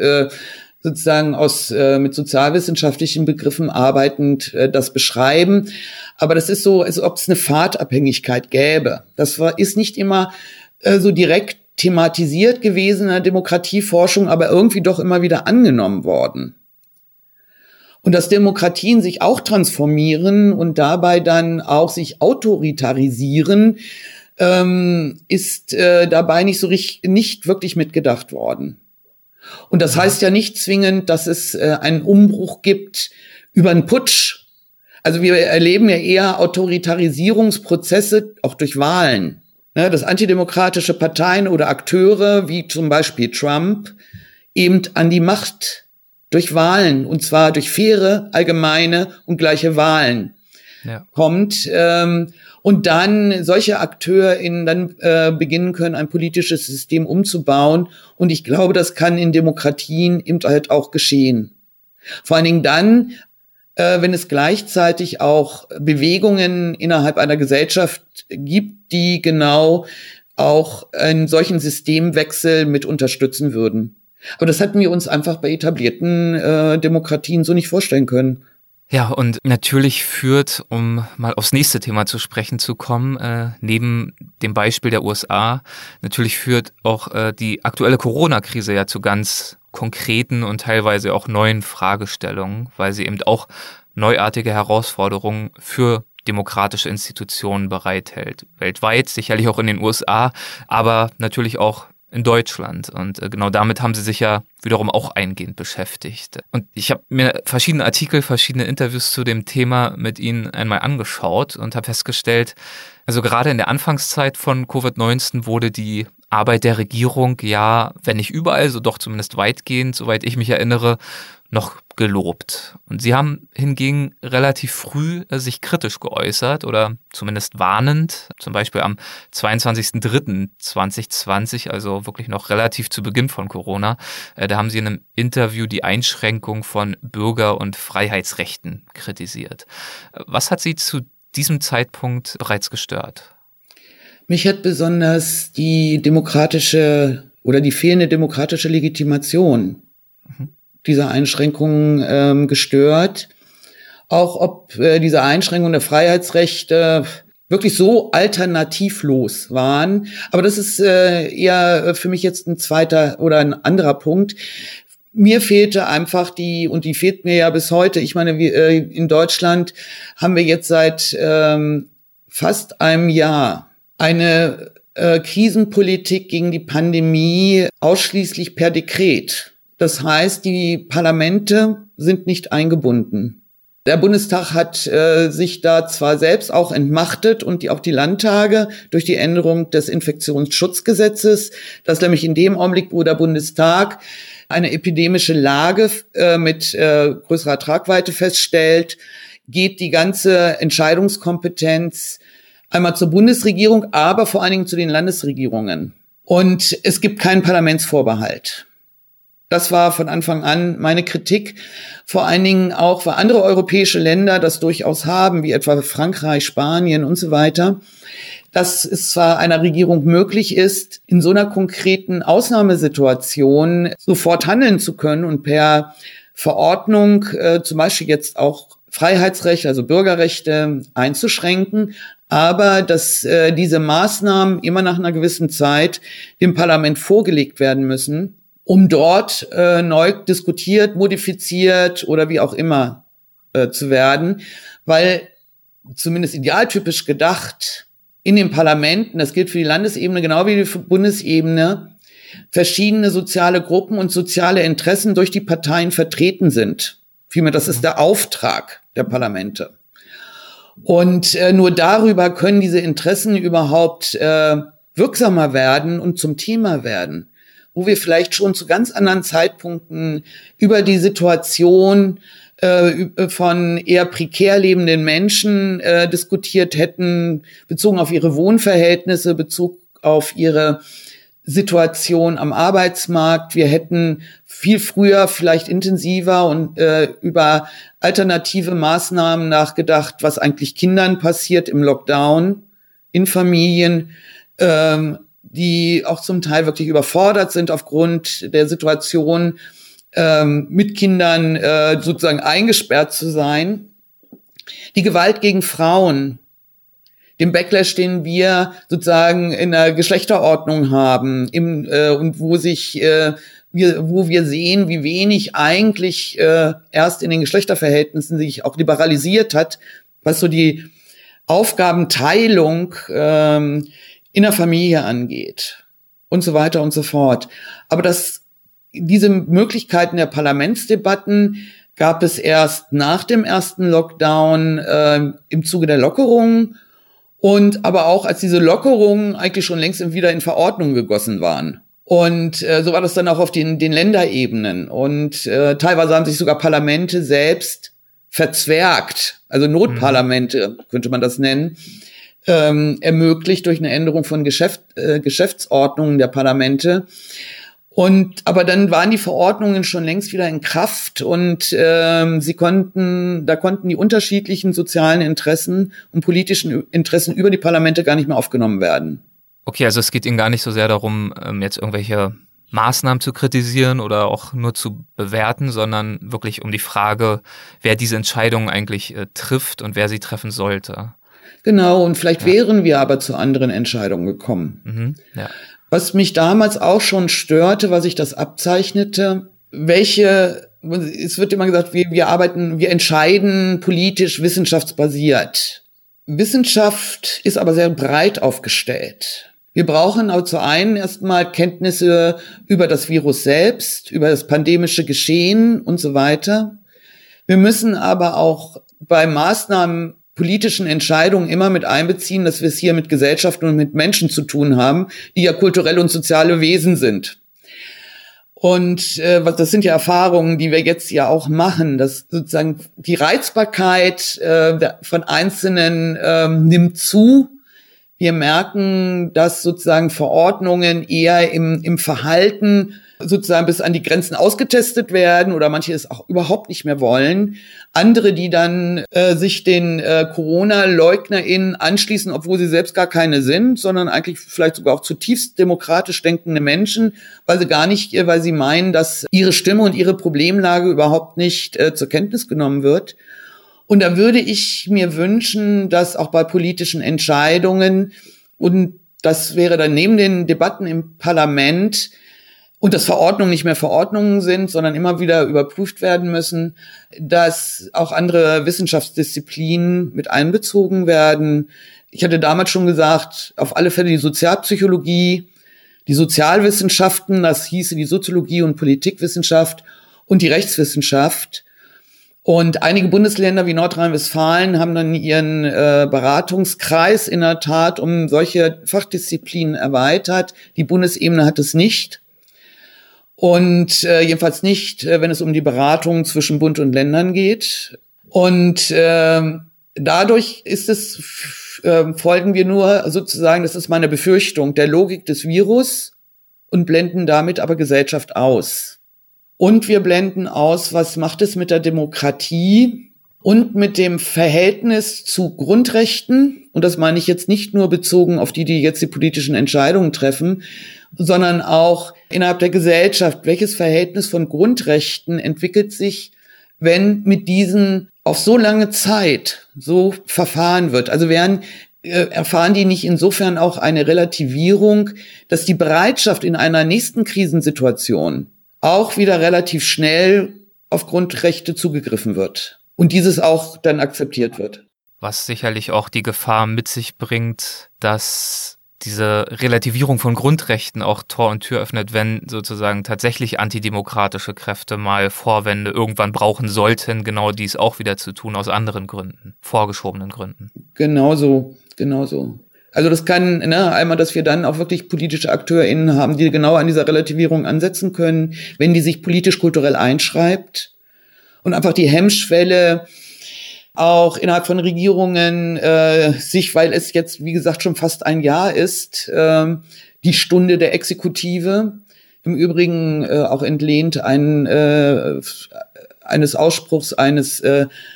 sozusagen mit sozialwissenschaftlichen Begriffen arbeitend das beschreiben. Aber das ist so, als ob es eine Pfadabhängigkeit gäbe. Ist nicht immer so direkt thematisiert gewesen in der Demokratieforschung, aber irgendwie doch immer wieder angenommen worden. Und dass Demokratien sich auch transformieren und dabei dann auch sich autoritarisieren, ist dabei nicht wirklich mitgedacht worden. Und das heißt ja nicht zwingend, dass es einen Umbruch gibt über einen Putsch. Also wir erleben ja eher Autoritarisierungsprozesse, auch durch Wahlen. Dass antidemokratische Parteien oder Akteure wie zum Beispiel Trump eben an die Macht durch Wahlen, und zwar durch faire, allgemeine und gleiche Wahlen kommt, und dann solche AkteurInnen dann beginnen können, ein politisches System umzubauen. Und ich glaube, das kann in Demokratien eben halt auch geschehen. Vor allen Dingen dann, wenn es gleichzeitig auch Bewegungen innerhalb einer Gesellschaft gibt, die genau auch einen solchen Systemwechsel mit unterstützen würden. Aber das hatten wir uns einfach bei etablierten Demokratien so nicht vorstellen können. Ja, und natürlich führt, um mal aufs nächste Thema zu sprechen zu kommen, neben dem Beispiel der USA, natürlich führt auch die aktuelle Corona-Krise ja zu ganz konkreten und teilweise auch neuen Fragestellungen, weil sie eben auch neuartige Herausforderungen für demokratische Institutionen bereithält. Weltweit, sicherlich auch in den USA, aber natürlich auch in Deutschland. Und genau damit haben sie sich ja wiederum auch eingehend beschäftigt. Und ich habe mir verschiedene Artikel, verschiedene Interviews zu dem Thema mit ihnen einmal angeschaut und habe festgestellt, also gerade in der Anfangszeit von Covid-19 wurde die Arbeit der Regierung, ja, wenn nicht überall, so doch zumindest weitgehend, soweit ich mich erinnere, noch gelobt. Und sie haben hingegen relativ früh sich kritisch geäußert oder zumindest warnend, zum Beispiel am 22.03.2020, also wirklich noch relativ zu Beginn von Corona, da haben sie in einem Interview die Einschränkung von Bürger- und Freiheitsrechten kritisiert. Was hat sie zu diesem Zeitpunkt bereits gestört? Mich hat besonders die fehlende demokratische Legitimation dieser Einschränkungen gestört. Auch ob diese Einschränkungen der Freiheitsrechte wirklich so alternativlos waren. Aber das ist eher für mich jetzt ein zweiter oder ein anderer Punkt. Mir fehlte einfach die fehlt mir ja bis heute. Ich meine, in Deutschland haben wir jetzt seit fast einem Jahr eine Krisenpolitik gegen die Pandemie ausschließlich per Dekret. Das heißt, die Parlamente sind nicht eingebunden. Der Bundestag hat sich da zwar selbst auch entmachtet, und auch die Landtage durch die Änderung des Infektionsschutzgesetzes, das nämlich in dem Augenblick, wo der Bundestag eine epidemische Lage mit größerer Tragweite feststellt, geht die ganze Entscheidungskompetenz einmal zur Bundesregierung, aber vor allen Dingen zu den Landesregierungen. Und es gibt keinen Parlamentsvorbehalt. Das war von Anfang an meine Kritik. Vor allen Dingen auch, weil andere europäische Länder das durchaus haben, wie etwa Frankreich, Spanien und so weiter, dass es zwar einer Regierung möglich ist, in so einer konkreten Ausnahmesituation sofort handeln zu können und per Verordnung zum Beispiel jetzt auch Freiheitsrechte, also Bürgerrechte einzuschränken, aber dass diese Maßnahmen immer nach einer gewissen Zeit dem Parlament vorgelegt werden müssen, um dort neu diskutiert, modifiziert oder wie auch immer zu werden, weil zumindest idealtypisch gedacht in den Parlamenten, das gilt für die Landesebene genau wie die Bundesebene, verschiedene soziale Gruppen und soziale Interessen durch die Parteien vertreten sind. Vielmehr, das ist der Auftrag der Parlamente. Und nur darüber können diese Interessen überhaupt wirksamer werden und zum Thema werden, wo wir vielleicht schon zu ganz anderen Zeitpunkten über die Situation von eher prekär lebenden Menschen diskutiert hätten, bezogen auf ihre Wohnverhältnisse, bezogen auf ihre Situation am Arbeitsmarkt. Wir hätten viel früher, vielleicht intensiver und über alternative Maßnahmen nachgedacht, was eigentlich Kindern passiert im Lockdown, in Familien, die auch zum Teil wirklich überfordert sind aufgrund der Situation, mit Kindern sozusagen eingesperrt zu sein. Die Gewalt gegen Frauen, den Backlash, den wir sozusagen in der Geschlechterordnung haben, und wo wir sehen, wie wenig eigentlich erst in den Geschlechterverhältnissen sich auch liberalisiert hat, was so die Aufgabenteilung in der Familie angeht und so weiter und so fort. Aber diese Möglichkeiten der Parlamentsdebatten gab es erst nach dem ersten Lockdown im Zuge der Lockerungen und aber auch, als diese Lockerungen eigentlich schon längst wieder in Verordnungen gegossen waren. Und so war das dann auch auf den Länderebenen. Und teilweise haben sich sogar Parlamente selbst verzwergt, also Notparlamente könnte man das nennen, ermöglicht durch eine Änderung von Geschäftsordnungen der Parlamente. Aber dann waren die Verordnungen schon längst wieder in Kraft und da konnten die unterschiedlichen sozialen Interessen und politischen Interessen über die Parlamente gar nicht mehr aufgenommen werden. Okay, also es geht Ihnen gar nicht so sehr darum, jetzt irgendwelche Maßnahmen zu kritisieren oder auch nur zu bewerten, sondern wirklich um die Frage, wer diese Entscheidungen eigentlich trifft und wer sie treffen sollte. Genau, und vielleicht wären wir aber zu anderen Entscheidungen gekommen. Mhm, ja. Was mich damals auch schon störte, was ich das abzeichnete, es wird immer gesagt, wir entscheiden politisch wissenschaftsbasiert. Wissenschaft ist aber sehr breit aufgestellt. Wir brauchen aber zu einem erstmal Kenntnisse über das Virus selbst, über das pandemische Geschehen und so weiter. Wir müssen aber auch bei Maßnahmen, politischen Entscheidungen immer mit einbeziehen, dass wir es hier mit Gesellschaften und mit Menschen zu tun haben, die ja kulturelle und soziale Wesen sind. Und das sind ja Erfahrungen, die wir jetzt ja auch machen, dass sozusagen die Reizbarkeit von Einzelnen nimmt zu. Wir merken, dass sozusagen Verordnungen eher im Verhalten sozusagen bis an die Grenzen ausgetestet werden oder manche es auch überhaupt nicht mehr wollen. Andere, die dann sich den Corona-LeugnerInnen anschließen, obwohl sie selbst gar keine sind, sondern eigentlich vielleicht sogar auch zutiefst demokratisch denkende Menschen, weil sie meinen, dass ihre Stimme und ihre Problemlage überhaupt nicht zur Kenntnis genommen wird. Und da würde ich mir wünschen, dass auch bei politischen Entscheidungen, und das wäre dann neben den Debatten im Parlament, und dass Verordnungen nicht mehr Verordnungen sind, sondern immer wieder überprüft werden müssen, dass auch andere Wissenschaftsdisziplinen mit einbezogen werden. Ich hatte damals schon gesagt, auf alle Fälle die Sozialpsychologie, die Sozialwissenschaften, das hieße die Soziologie und Politikwissenschaft und die Rechtswissenschaft. Und einige Bundesländer wie Nordrhein-Westfalen haben dann ihren Beratungskreis in der Tat um solche Fachdisziplinen erweitert. Die Bundesebene hat es nicht. Und jedenfalls nicht, wenn es um die Beratung zwischen Bund und Ländern geht. Und dadurch folgen wir nur sozusagen, das ist meine Befürchtung, der Logik des Virus und blenden damit aber Gesellschaft aus. Und wir blenden aus, was macht es mit der Demokratie und mit dem Verhältnis zu Grundrechten. Und das meine ich jetzt nicht nur bezogen auf die jetzt die politischen Entscheidungen treffen, sondern auch innerhalb der Gesellschaft. Welches Verhältnis von Grundrechten entwickelt sich, wenn mit diesen auf so lange Zeit so verfahren wird? Also erfahren die nicht insofern auch eine Relativierung, dass die Bereitschaft in einer nächsten Krisensituation auch wieder relativ schnell auf Grundrechte zugegriffen wird und dieses auch dann akzeptiert wird? was sicherlich auch die Gefahr mit sich bringt, dass diese Relativierung von Grundrechten auch Tor und Tür öffnet, wenn sozusagen tatsächlich antidemokratische Kräfte mal Vorwände irgendwann brauchen sollten, genau dies auch wieder zu tun aus anderen Gründen, vorgeschobenen Gründen. Genauso. Also das kann, einmal, dass wir dann auch wirklich politische AkteurInnen haben, die genau an dieser Relativierung ansetzen können, wenn die sich politisch-kulturell einschreibt und einfach die Hemmschwelle auch innerhalb von Regierungen sich, weil es jetzt, wie gesagt, schon fast ein Jahr ist, die Stunde der Exekutive, im Übrigen auch entlehnt eines Ausspruchs eines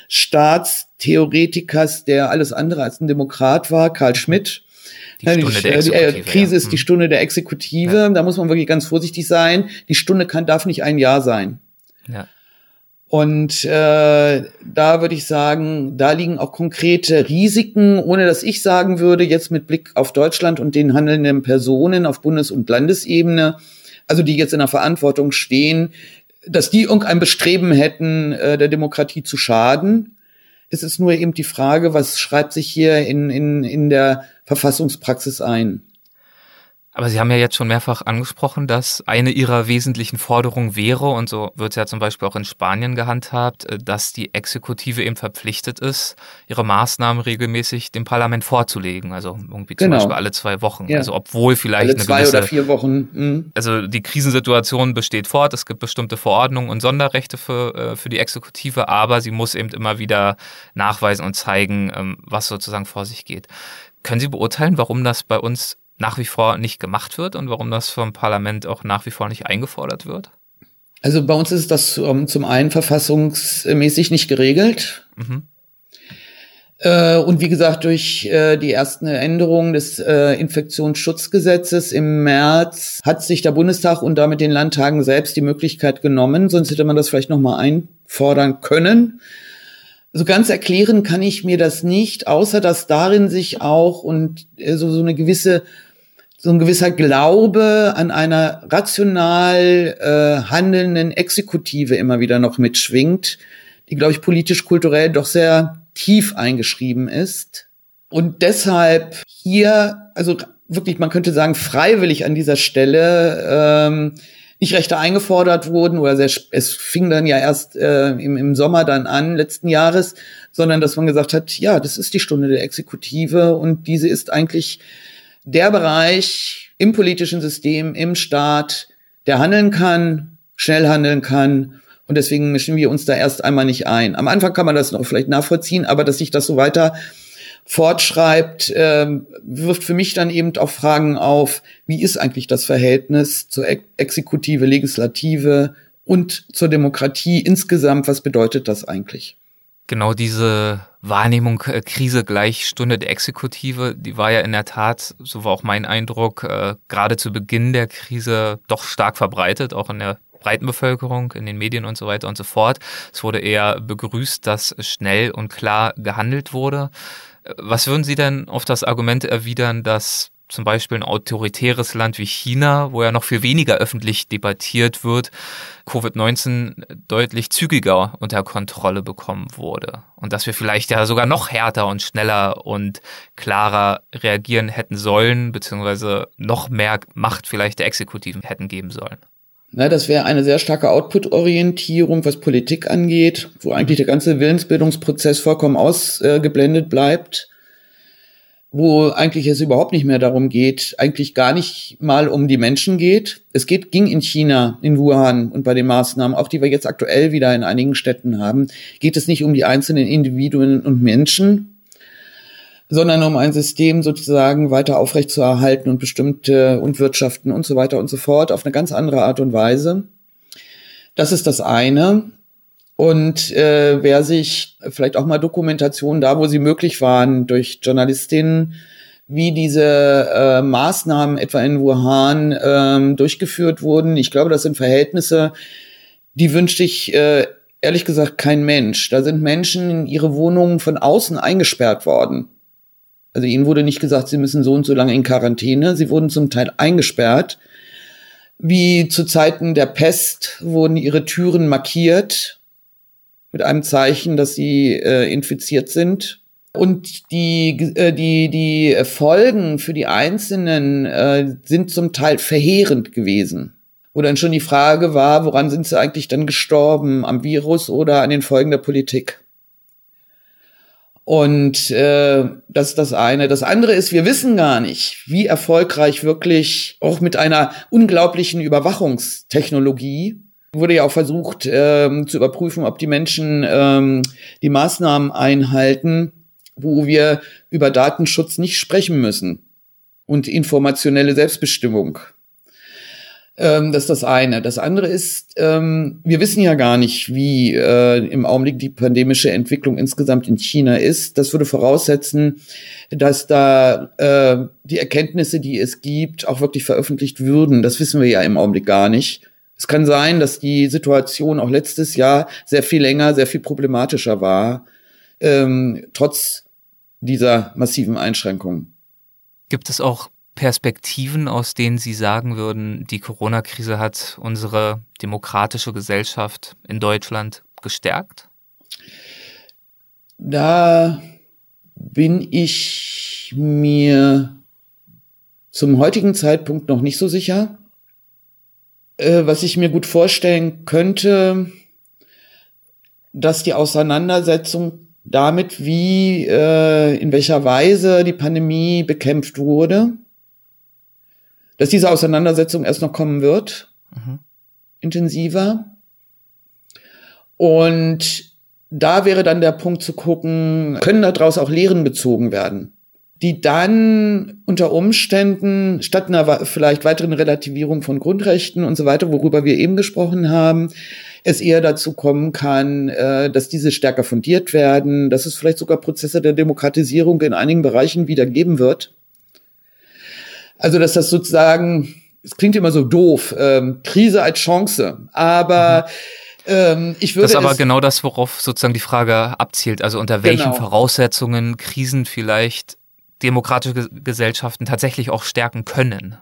Staatstheoretikers, der alles andere als ein Demokrat war, Karl Schmitt. Die Krise ist die Stunde der Exekutive, ja. Da muss man wirklich ganz vorsichtig sein. Die Stunde darf nicht ein Jahr sein. Ja. Und da würde ich sagen, da liegen auch konkrete Risiken, ohne dass ich sagen würde, jetzt mit Blick auf Deutschland und den handelnden Personen auf Bundes- und Landesebene, also die jetzt in der Verantwortung stehen, dass die irgendein Bestreben hätten, der Demokratie zu schaden. Es ist nur eben die Frage, was schreibt sich hier in der Verfassungspraxis ein? Aber Sie haben ja jetzt schon mehrfach angesprochen, dass eine Ihrer wesentlichen Forderungen wäre, und so wird es ja zum Beispiel auch in Spanien gehandhabt, dass die Exekutive eben verpflichtet ist, ihre Maßnahmen regelmäßig dem Parlament vorzulegen. Also irgendwie zum Beispiel alle 2 Wochen. Ja. Also obwohl vielleicht alle 2 oder 4 Wochen. Mhm. Also die Krisensituation besteht fort. Es gibt bestimmte Verordnungen und Sonderrechte für die Exekutive, aber sie muss eben immer wieder nachweisen und zeigen, was sozusagen vor sich geht. Können Sie beurteilen, warum das bei uns nach wie vor nicht gemacht wird und warum das vom Parlament auch nach wie vor nicht eingefordert wird? Also bei uns ist das zum einen verfassungsmäßig nicht geregelt. Mhm. Und wie gesagt, durch die ersten Änderungen des Infektionsschutzgesetzes im März hat sich der Bundestag und damit den Landtagen selbst die Möglichkeit genommen, sonst hätte man das vielleicht nochmal einfordern können. So ganz erklären kann ich mir das nicht, außer dass darin sich auch und so ein gewisser Glaube an einer rational handelnden Exekutive immer wieder noch mitschwingt, die, glaube ich, politisch-kulturell doch sehr tief eingeschrieben ist. Und deshalb hier, also wirklich, man könnte sagen, freiwillig an dieser Stelle nicht Rechte eingefordert wurden, oder es fing dann ja erst im Sommer dann an, letzten Jahres, sondern dass man gesagt hat, ja, das ist die Stunde der Exekutive und diese ist eigentlich der Bereich im politischen System, im Staat, der handeln kann, schnell handeln kann, und deswegen mischen wir uns da erst einmal nicht ein. Am Anfang kann man das noch vielleicht nachvollziehen, aber dass sich das so weiter fortschreibt, wirft für mich dann eben auch Fragen auf, wie ist eigentlich das Verhältnis zur Exekutive, Legislative und zur Demokratie insgesamt, was bedeutet das eigentlich? Genau diese Wahrnehmung Krise gleich Stunde der Exekutive, die war ja in der Tat, so war auch mein Eindruck, gerade zu Beginn der Krise doch stark verbreitet, auch in der Breitenbevölkerung, in den Medien und so weiter und so fort. Es wurde eher begrüßt, dass schnell und klar gehandelt wurde. Was würden Sie denn auf das Argument erwidern, dass zum Beispiel ein autoritäres Land wie China, wo ja noch viel weniger öffentlich debattiert wird, Covid-19 deutlich zügiger unter Kontrolle bekommen wurde und dass wir vielleicht ja sogar noch härter und schneller und klarer reagieren hätten sollen, beziehungsweise noch mehr Macht vielleicht der Exekutiven hätten geben sollen? Na, das wäre eine sehr starke Output-Orientierung, was Politik angeht, wo eigentlich der ganze Willensbildungsprozess vollkommen ausgeblendet bleibt, wo eigentlich es überhaupt nicht mehr darum geht, eigentlich gar nicht mal um die Menschen geht. Es ging in China, in Wuhan und bei den Maßnahmen, auch die wir jetzt aktuell wieder in einigen Städten haben, geht es nicht um die einzelnen Individuen und Menschen, sondern um ein System sozusagen weiter aufrechtzuerhalten und bestimmte und Wirtschaften und so weiter und so fort auf eine ganz andere Art und Weise. Das ist das eine. Und wer sich vielleicht auch mal Dokumentationen da, wo sie möglich waren, durch Journalistinnen, wie diese Maßnahmen etwa in Wuhan durchgeführt wurden. Ich glaube, das sind Verhältnisse, die wünschte ich ehrlich gesagt kein Mensch. Da sind Menschen in ihre Wohnungen von außen eingesperrt worden. Also ihnen wurde nicht gesagt, sie müssen so und so lange in Quarantäne. Sie wurden zum Teil eingesperrt. Wie zu Zeiten der Pest wurden ihre Türen markiert mit einem Zeichen, dass sie infiziert sind. Und die Folgen für die Einzelnen sind zum Teil verheerend gewesen. Wo dann schon die Frage war, woran sind sie eigentlich dann gestorben? Am Virus oder an den Folgen der Politik? Und das ist das eine. Das andere ist, wir wissen gar nicht, wie erfolgreich wirklich auch mit einer unglaublichen Überwachungstechnologie wurde ja auch versucht zu überprüfen, ob die Menschen die Maßnahmen einhalten, wo wir über Datenschutz nicht sprechen müssen und informationelle Selbstbestimmung. Das ist das eine. Das andere ist, wir wissen ja gar nicht, wie im Augenblick die pandemische Entwicklung insgesamt in China ist. Das würde voraussetzen, dass da die Erkenntnisse, die es gibt, auch wirklich veröffentlicht würden. Das wissen wir ja im Augenblick gar nicht. Es kann sein, dass die Situation auch letztes Jahr sehr viel länger, sehr viel problematischer war, trotz dieser massiven Einschränkungen. Gibt es auch Perspektiven, aus denen Sie sagen würden, die Corona-Krise hat unsere demokratische Gesellschaft in Deutschland gestärkt? Da bin ich mir zum heutigen Zeitpunkt noch nicht so sicher. Was ich mir gut vorstellen könnte, dass die Auseinandersetzung damit, wie, in welcher Weise die Pandemie bekämpft wurde, dass diese Auseinandersetzung erst noch kommen wird, intensiver. Und da wäre dann der Punkt zu gucken, können daraus auch Lehren gezogen werden, die dann unter Umständen statt einer vielleicht weiteren Relativierung von Grundrechten und so weiter, worüber wir eben gesprochen haben, es eher dazu kommen kann, dass diese stärker fundiert werden, dass es vielleicht sogar Prozesse der Demokratisierung in einigen Bereichen wieder geben wird. Also dass das sozusagen, es klingt immer so doof, Krise als Chance, aber ich würde... Das ist aber genau das, worauf sozusagen die Frage abzielt, also unter welchen Voraussetzungen Krisen vielleicht demokratische Gesellschaften tatsächlich auch stärken können.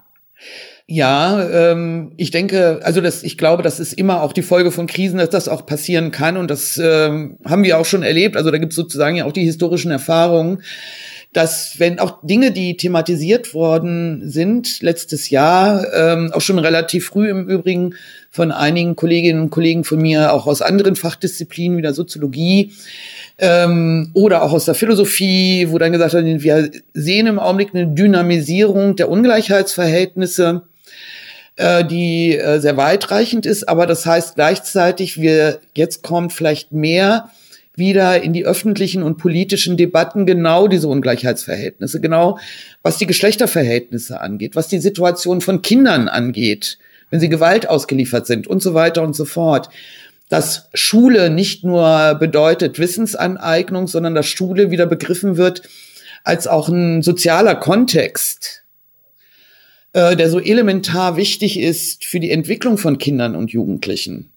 Ja, ich denke, also ich glaube, das ist immer auch die Folge von Krisen, dass das auch passieren kann und das haben wir auch schon erlebt, also da gibt es sozusagen ja auch die historischen Erfahrungen, dass wenn auch Dinge, die thematisiert worden sind letztes Jahr, auch schon relativ früh im Übrigen von einigen Kolleginnen und Kollegen von mir, auch aus anderen Fachdisziplinen wie der Soziologie oder auch aus der Philosophie, wo dann gesagt wird, wir sehen im Augenblick eine Dynamisierung der Ungleichheitsverhältnisse, die sehr weitreichend ist, aber das heißt gleichzeitig, jetzt kommt vielleicht mehr wieder in die öffentlichen und politischen Debatten genau diese Ungleichheitsverhältnisse, genau was die Geschlechterverhältnisse angeht, was die Situation von Kindern angeht, wenn sie Gewalt ausgeliefert sind und so weiter und so fort. Dass Schule nicht nur bedeutet Wissensaneignung, sondern dass Schule wieder begriffen wird als auch ein sozialer Kontext, der so elementar wichtig ist für die Entwicklung von Kindern und Jugendlichen.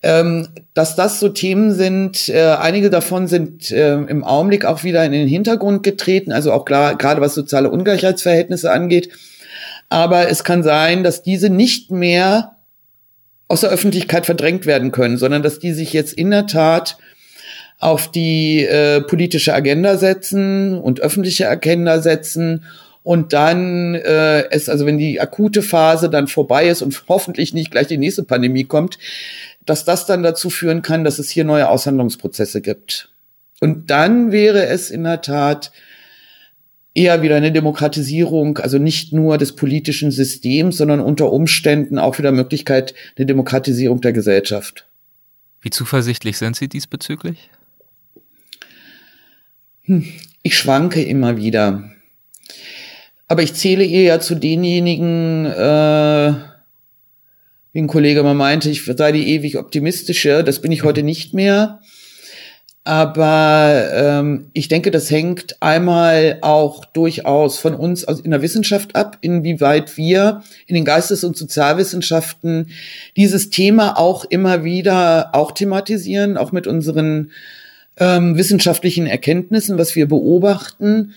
Dass das so Themen sind, einige davon sind im Augenblick auch wieder in den Hintergrund getreten, also auch klar, gerade was soziale Ungleichheitsverhältnisse angeht. Aber es kann sein, dass diese nicht mehr aus der Öffentlichkeit verdrängt werden können, sondern dass die sich jetzt in der Tat auf die politische Agenda setzen und öffentliche Agenda setzen. Und dann also wenn die akute Phase dann vorbei ist und hoffentlich nicht gleich die nächste Pandemie kommt, dass das dann dazu führen kann, dass es hier neue Aushandlungsprozesse gibt. Und dann wäre es in der Tat eher wieder eine Demokratisierung, also nicht nur des politischen Systems, sondern unter Umständen auch wieder Möglichkeit der Demokratisierung der Gesellschaft. Wie zuversichtlich sind Sie diesbezüglich? Ich schwanke immer wieder. Aber ich zähle ihr ja zu denjenigen, wie ein Kollege mal meinte, ich sei die ewig optimistische, das bin ich heute nicht mehr. Aber ich denke, das hängt einmal auch durchaus von uns in der Wissenschaft ab, inwieweit wir in den Geistes- und Sozialwissenschaften dieses Thema auch immer wieder auch thematisieren, auch mit unseren wissenschaftlichen Erkenntnissen, was wir beobachten.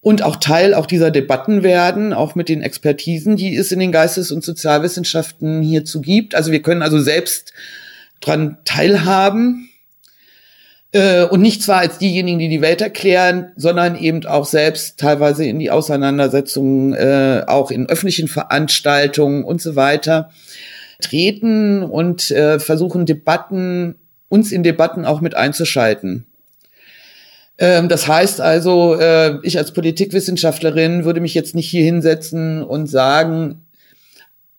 Und auch Teil auch dieser Debatten werden, auch mit den Expertisen, die es in den Geistes- und Sozialwissenschaften hierzu gibt. Also wir können also selbst dran teilhaben. und nicht zwar als diejenigen, die die Welt erklären, sondern eben auch selbst teilweise in die Auseinandersetzungen, auch in öffentlichen Veranstaltungen und so weiter treten und versuchen, uns in Debatten auch mit einzuschalten. Das heißt also, ich als Politikwissenschaftlerin würde mich jetzt nicht hier hinsetzen und sagen,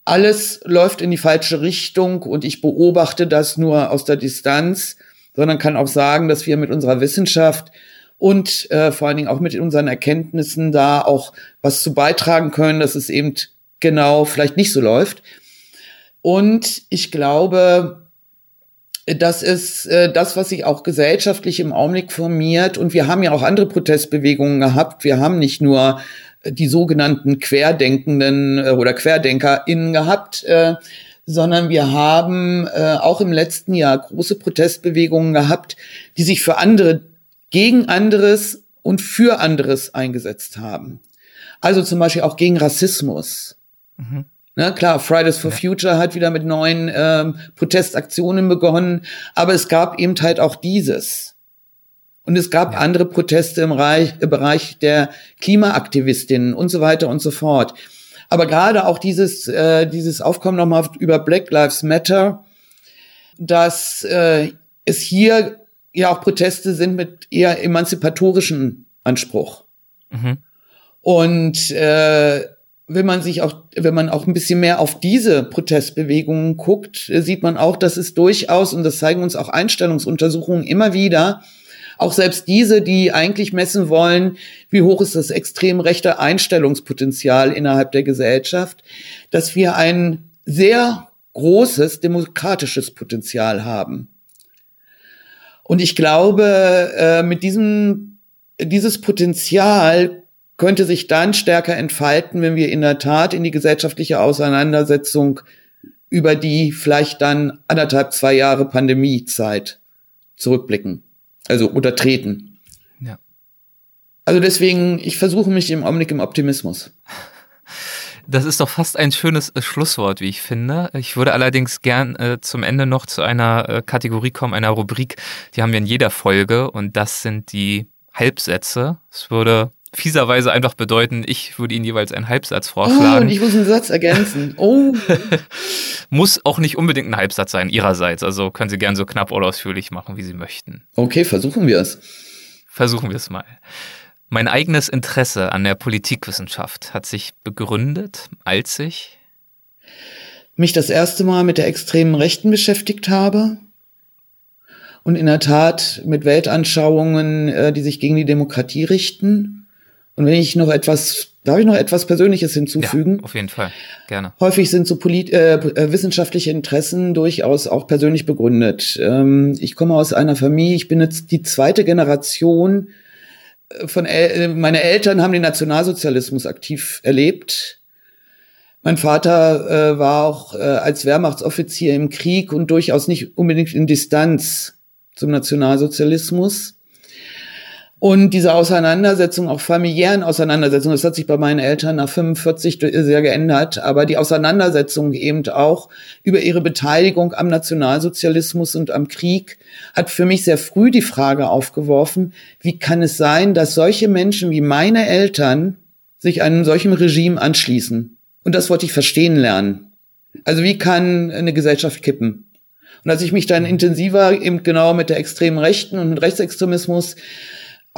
alles läuft in die falsche Richtung und ich beobachte das nur aus der Distanz, sondern kann auch sagen, dass wir mit unserer Wissenschaft und vor allen Dingen auch mit unseren Erkenntnissen da auch was zu beitragen können, dass es eben genau vielleicht nicht so läuft. Und ich glaube, das ist das, was sich auch gesellschaftlich im Augenblick formiert. Und wir haben ja auch andere Protestbewegungen gehabt. Wir haben nicht nur die sogenannten Querdenkenden oder QuerdenkerInnen gehabt, sondern wir haben auch im letzten Jahr große Protestbewegungen gehabt, die sich für andere, gegen anderes und für anderes eingesetzt haben. Also zum Beispiel auch gegen Rassismus. Mhm. Na klar, Fridays for Future hat wieder mit neuen Protestaktionen begonnen, aber es gab eben halt auch dieses. Und es gab andere Proteste im Bereich der Klimaaktivistinnen und so weiter und so fort. Aber gerade auch dieses Aufkommen nochmal über Black Lives Matter, dass es hier ja auch Proteste sind mit eher emanzipatorischem Anspruch. Mhm. Und wenn man auch ein bisschen mehr auf diese Protestbewegungen guckt, sieht man auch, dass es durchaus, und das zeigen uns auch Einstellungsuntersuchungen immer wieder, auch selbst diese, die eigentlich messen wollen, wie hoch ist das extrem rechte Einstellungspotenzial innerhalb der Gesellschaft, dass wir ein sehr großes demokratisches Potenzial haben. Und ich glaube, mit dieses Potenzial könnte sich dann stärker entfalten, wenn wir in der Tat in die gesellschaftliche Auseinandersetzung über die vielleicht dann 1,5, 2 Jahre Pandemiezeit zurückblicken, also untertreten. Ja. Also deswegen, ich versuche mich im Augenblick im Optimismus. Das ist doch fast ein schönes Schlusswort, wie ich finde. Ich würde allerdings gern zum Ende noch zu einer Kategorie kommen, einer Rubrik, die haben wir in jeder Folge, und das sind die Halbsätze. Es würde fieserweise einfach bedeuten, ich würde Ihnen jeweils einen Halbsatz vorschlagen. Oh, und ich muss einen Satz ergänzen. Oh. Muss auch nicht unbedingt ein Halbsatz sein, Ihrerseits. Also können Sie gern so knapp oder ausführlich machen, wie Sie möchten. Okay, versuchen wir es. Versuchen wir es mal. Mein eigenes Interesse an der Politikwissenschaft hat sich begründet, als ich mich das erste Mal mit der extremen Rechten beschäftigt habe und in der Tat mit Weltanschauungen, die sich gegen die Demokratie richten. Und darf ich noch etwas Persönliches hinzufügen? Ja, auf jeden Fall, gerne. Häufig sind so wissenschaftliche Interessen durchaus auch persönlich begründet. Ich komme aus einer Familie, ich bin jetzt die zweite Generation von meine Eltern haben den Nationalsozialismus aktiv erlebt. Mein Vater war auch als Wehrmachtsoffizier im Krieg und durchaus nicht unbedingt in Distanz zum Nationalsozialismus. Und diese Auseinandersetzung, auch familiären Auseinandersetzung, das hat sich bei meinen Eltern nach 45 sehr geändert, aber die Auseinandersetzung eben auch über ihre Beteiligung am Nationalsozialismus und am Krieg hat für mich sehr früh die Frage aufgeworfen, wie kann es sein, dass solche Menschen wie meine Eltern sich einem solchen Regime anschließen? Und das wollte ich verstehen lernen. Also wie kann eine Gesellschaft kippen? Und als ich mich dann intensiver eben genau mit der extremen Rechten und mit Rechtsextremismus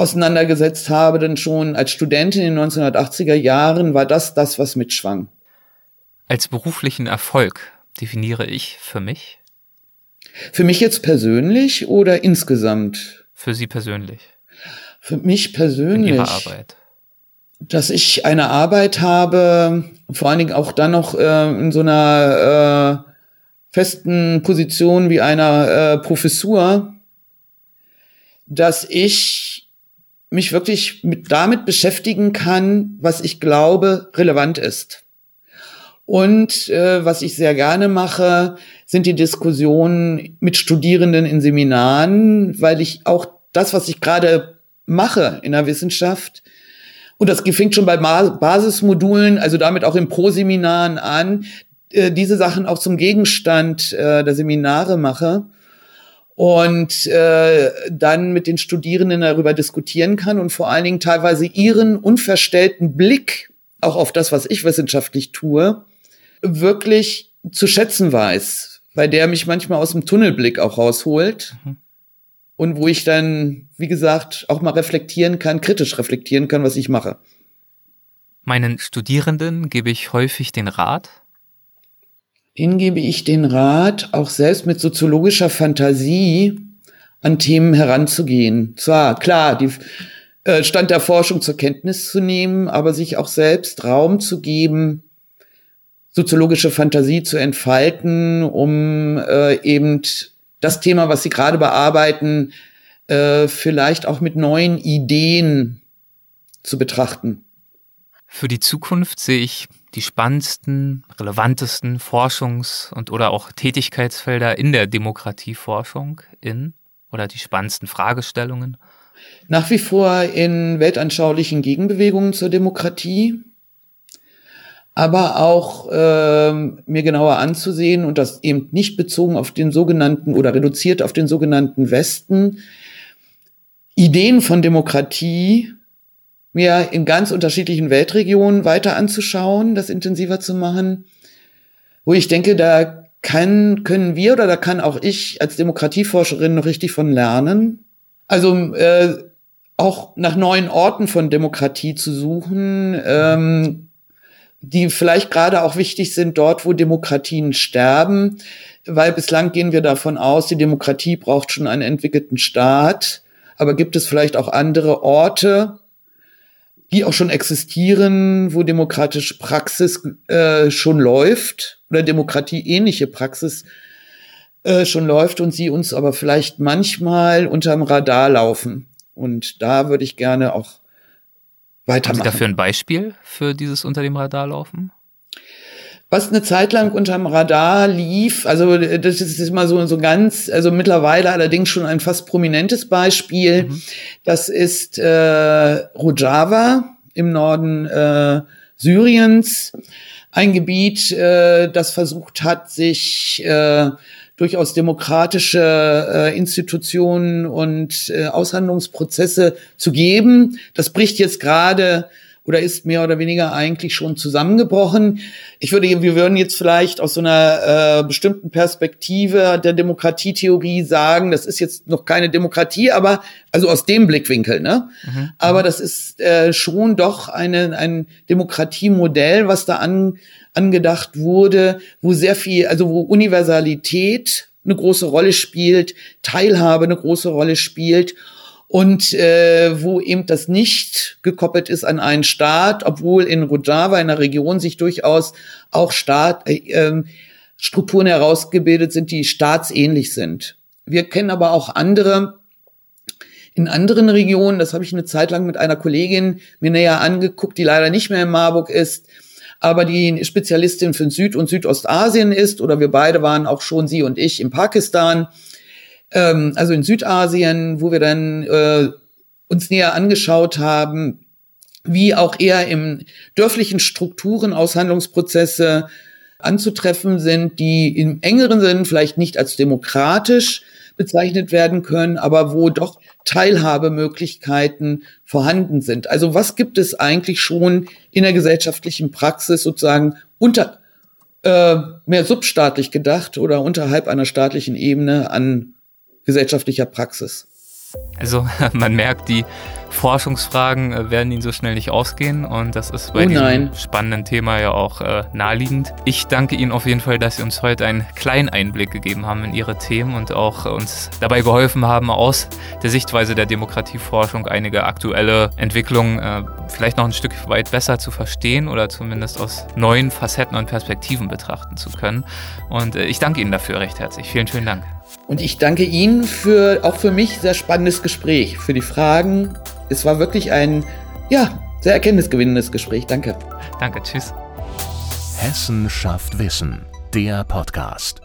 auseinandergesetzt habe, denn schon als Studentin in den 1980er Jahren war das, was mitschwang. Als beruflichen Erfolg definiere ich für mich? Für mich jetzt persönlich oder insgesamt? Für Sie persönlich. Für mich persönlich. In Ihrer Arbeit. Dass ich eine Arbeit habe, vor allen Dingen auch dann noch in so einer festen Position wie einer Professur, dass ich mich wirklich damit beschäftigen kann, was ich glaube, relevant ist. Und was ich sehr gerne mache, sind die Diskussionen mit Studierenden in Seminaren, weil ich auch das, was ich gerade mache in der Wissenschaft, und das fängt schon bei Basismodulen, also damit auch in Proseminaren an, diese Sachen auch zum Gegenstand der Seminare mache. und dann mit den Studierenden darüber diskutieren kann und vor allen Dingen teilweise ihren unverstellten Blick auch auf das, was ich wissenschaftlich tue, wirklich zu schätzen weiß, weil der mich manchmal aus dem Tunnelblick auch rausholt. Mhm. Und wo ich dann, wie gesagt, auch mal reflektieren kann, kritisch reflektieren kann, was ich mache. Meinen Studierenden gebe ich häufig den Rat? Ihnen gebe ich den Rat, auch selbst mit soziologischer Fantasie an Themen heranzugehen. Zwar, klar, den Stand der Forschung zur Kenntnis zu nehmen, aber sich auch selbst Raum zu geben, soziologische Fantasie zu entfalten, um eben das Thema, was Sie gerade bearbeiten, vielleicht auch mit neuen Ideen zu betrachten. Für die Zukunft sehe ich die spannendsten, relevantesten Forschungs- und oder auch Tätigkeitsfelder in der Demokratieforschung in oder die spannendsten Fragestellungen? Nach wie vor in weltanschaulichen Gegenbewegungen zur Demokratie, aber auch mir genauer anzusehen und das eben nicht bezogen auf den sogenannten oder reduziert auf den sogenannten Westen, Ideen von Demokratie mir in ganz unterschiedlichen Weltregionen weiter anzuschauen, das intensiver zu machen, wo ich denke, da können wir oder da kann auch ich als Demokratieforscherin noch richtig von lernen. Also auch nach neuen Orten von Demokratie zu suchen, die vielleicht gerade auch wichtig sind dort, wo Demokratien sterben, weil bislang gehen wir davon aus, die Demokratie braucht schon einen entwickelten Staat, aber gibt es vielleicht auch andere Orte, die auch schon existieren, wo demokratische Praxis schon läuft oder demokratieähnliche Praxis schon läuft und sie uns aber vielleicht manchmal unterm Radar laufen. Und da würde ich gerne auch weitermachen. Haben Sie dafür ein Beispiel für dieses unter dem Radar laufen? Was eine Zeit lang unterm Radar lief, also das ist immer so ganz, also mittlerweile allerdings schon ein fast prominentes Beispiel. Mhm. Das ist Rojava im Norden Syriens, ein Gebiet, das versucht hat, sich durchaus demokratische Institutionen und Aushandlungsprozesse zu geben. Das bricht jetzt gerade oder ist mehr oder weniger eigentlich schon zusammengebrochen. Wir würden jetzt vielleicht aus so einer bestimmten Perspektive der Demokratietheorie sagen, das ist jetzt noch keine Demokratie, aber also aus dem Blickwinkel, ne? Mhm. Aber das ist schon doch ein Demokratiemodell, was da angedacht wurde, wo sehr viel, also wo Universalität eine große Rolle spielt, Teilhabe eine große Rolle spielt. Und wo eben das nicht gekoppelt ist an einen Staat, obwohl in Rojava, in der Region, sich durchaus auch Strukturen herausgebildet sind, die staatsähnlich sind. Wir kennen aber auch andere in anderen Regionen, das habe ich eine Zeit lang mit einer Kollegin mir näher angeguckt, die leider nicht mehr in Marburg ist, aber die Spezialistin für Süd- und Südostasien ist, oder wir beide waren auch schon, sie und ich, in Pakistan, also in Südasien, wo wir dann uns näher angeschaut haben, wie auch eher in dörflichen Strukturen Aushandlungsprozesse anzutreffen sind, die im engeren Sinn vielleicht nicht als demokratisch bezeichnet werden können, aber wo doch Teilhabemöglichkeiten vorhanden sind. Also was gibt es eigentlich schon in der gesellschaftlichen Praxis sozusagen mehr substaatlich gedacht oder unterhalb einer staatlichen Ebene an gesellschaftlicher Praxis? Also man merkt, die Forschungsfragen werden Ihnen so schnell nicht ausgehen und das ist bei diesem spannenden Thema ja auch naheliegend. Ich danke Ihnen auf jeden Fall, dass Sie uns heute einen kleinen Einblick gegeben haben in Ihre Themen und auch uns dabei geholfen haben, aus der Sichtweise der Demokratieforschung einige aktuelle Entwicklungen vielleicht noch ein Stück weit besser zu verstehen oder zumindest aus neuen Facetten und Perspektiven betrachten zu können. Und ich danke Ihnen dafür recht herzlich. Vielen, vielen Dank. Und ich danke Ihnen für, auch für mich, sehr spannendes Gespräch, für die Fragen. Es war wirklich ein, ja, sehr erkenntnisgewinnendes Gespräch. Danke. Danke, tschüss. Hessen schafft Wissen, der Podcast.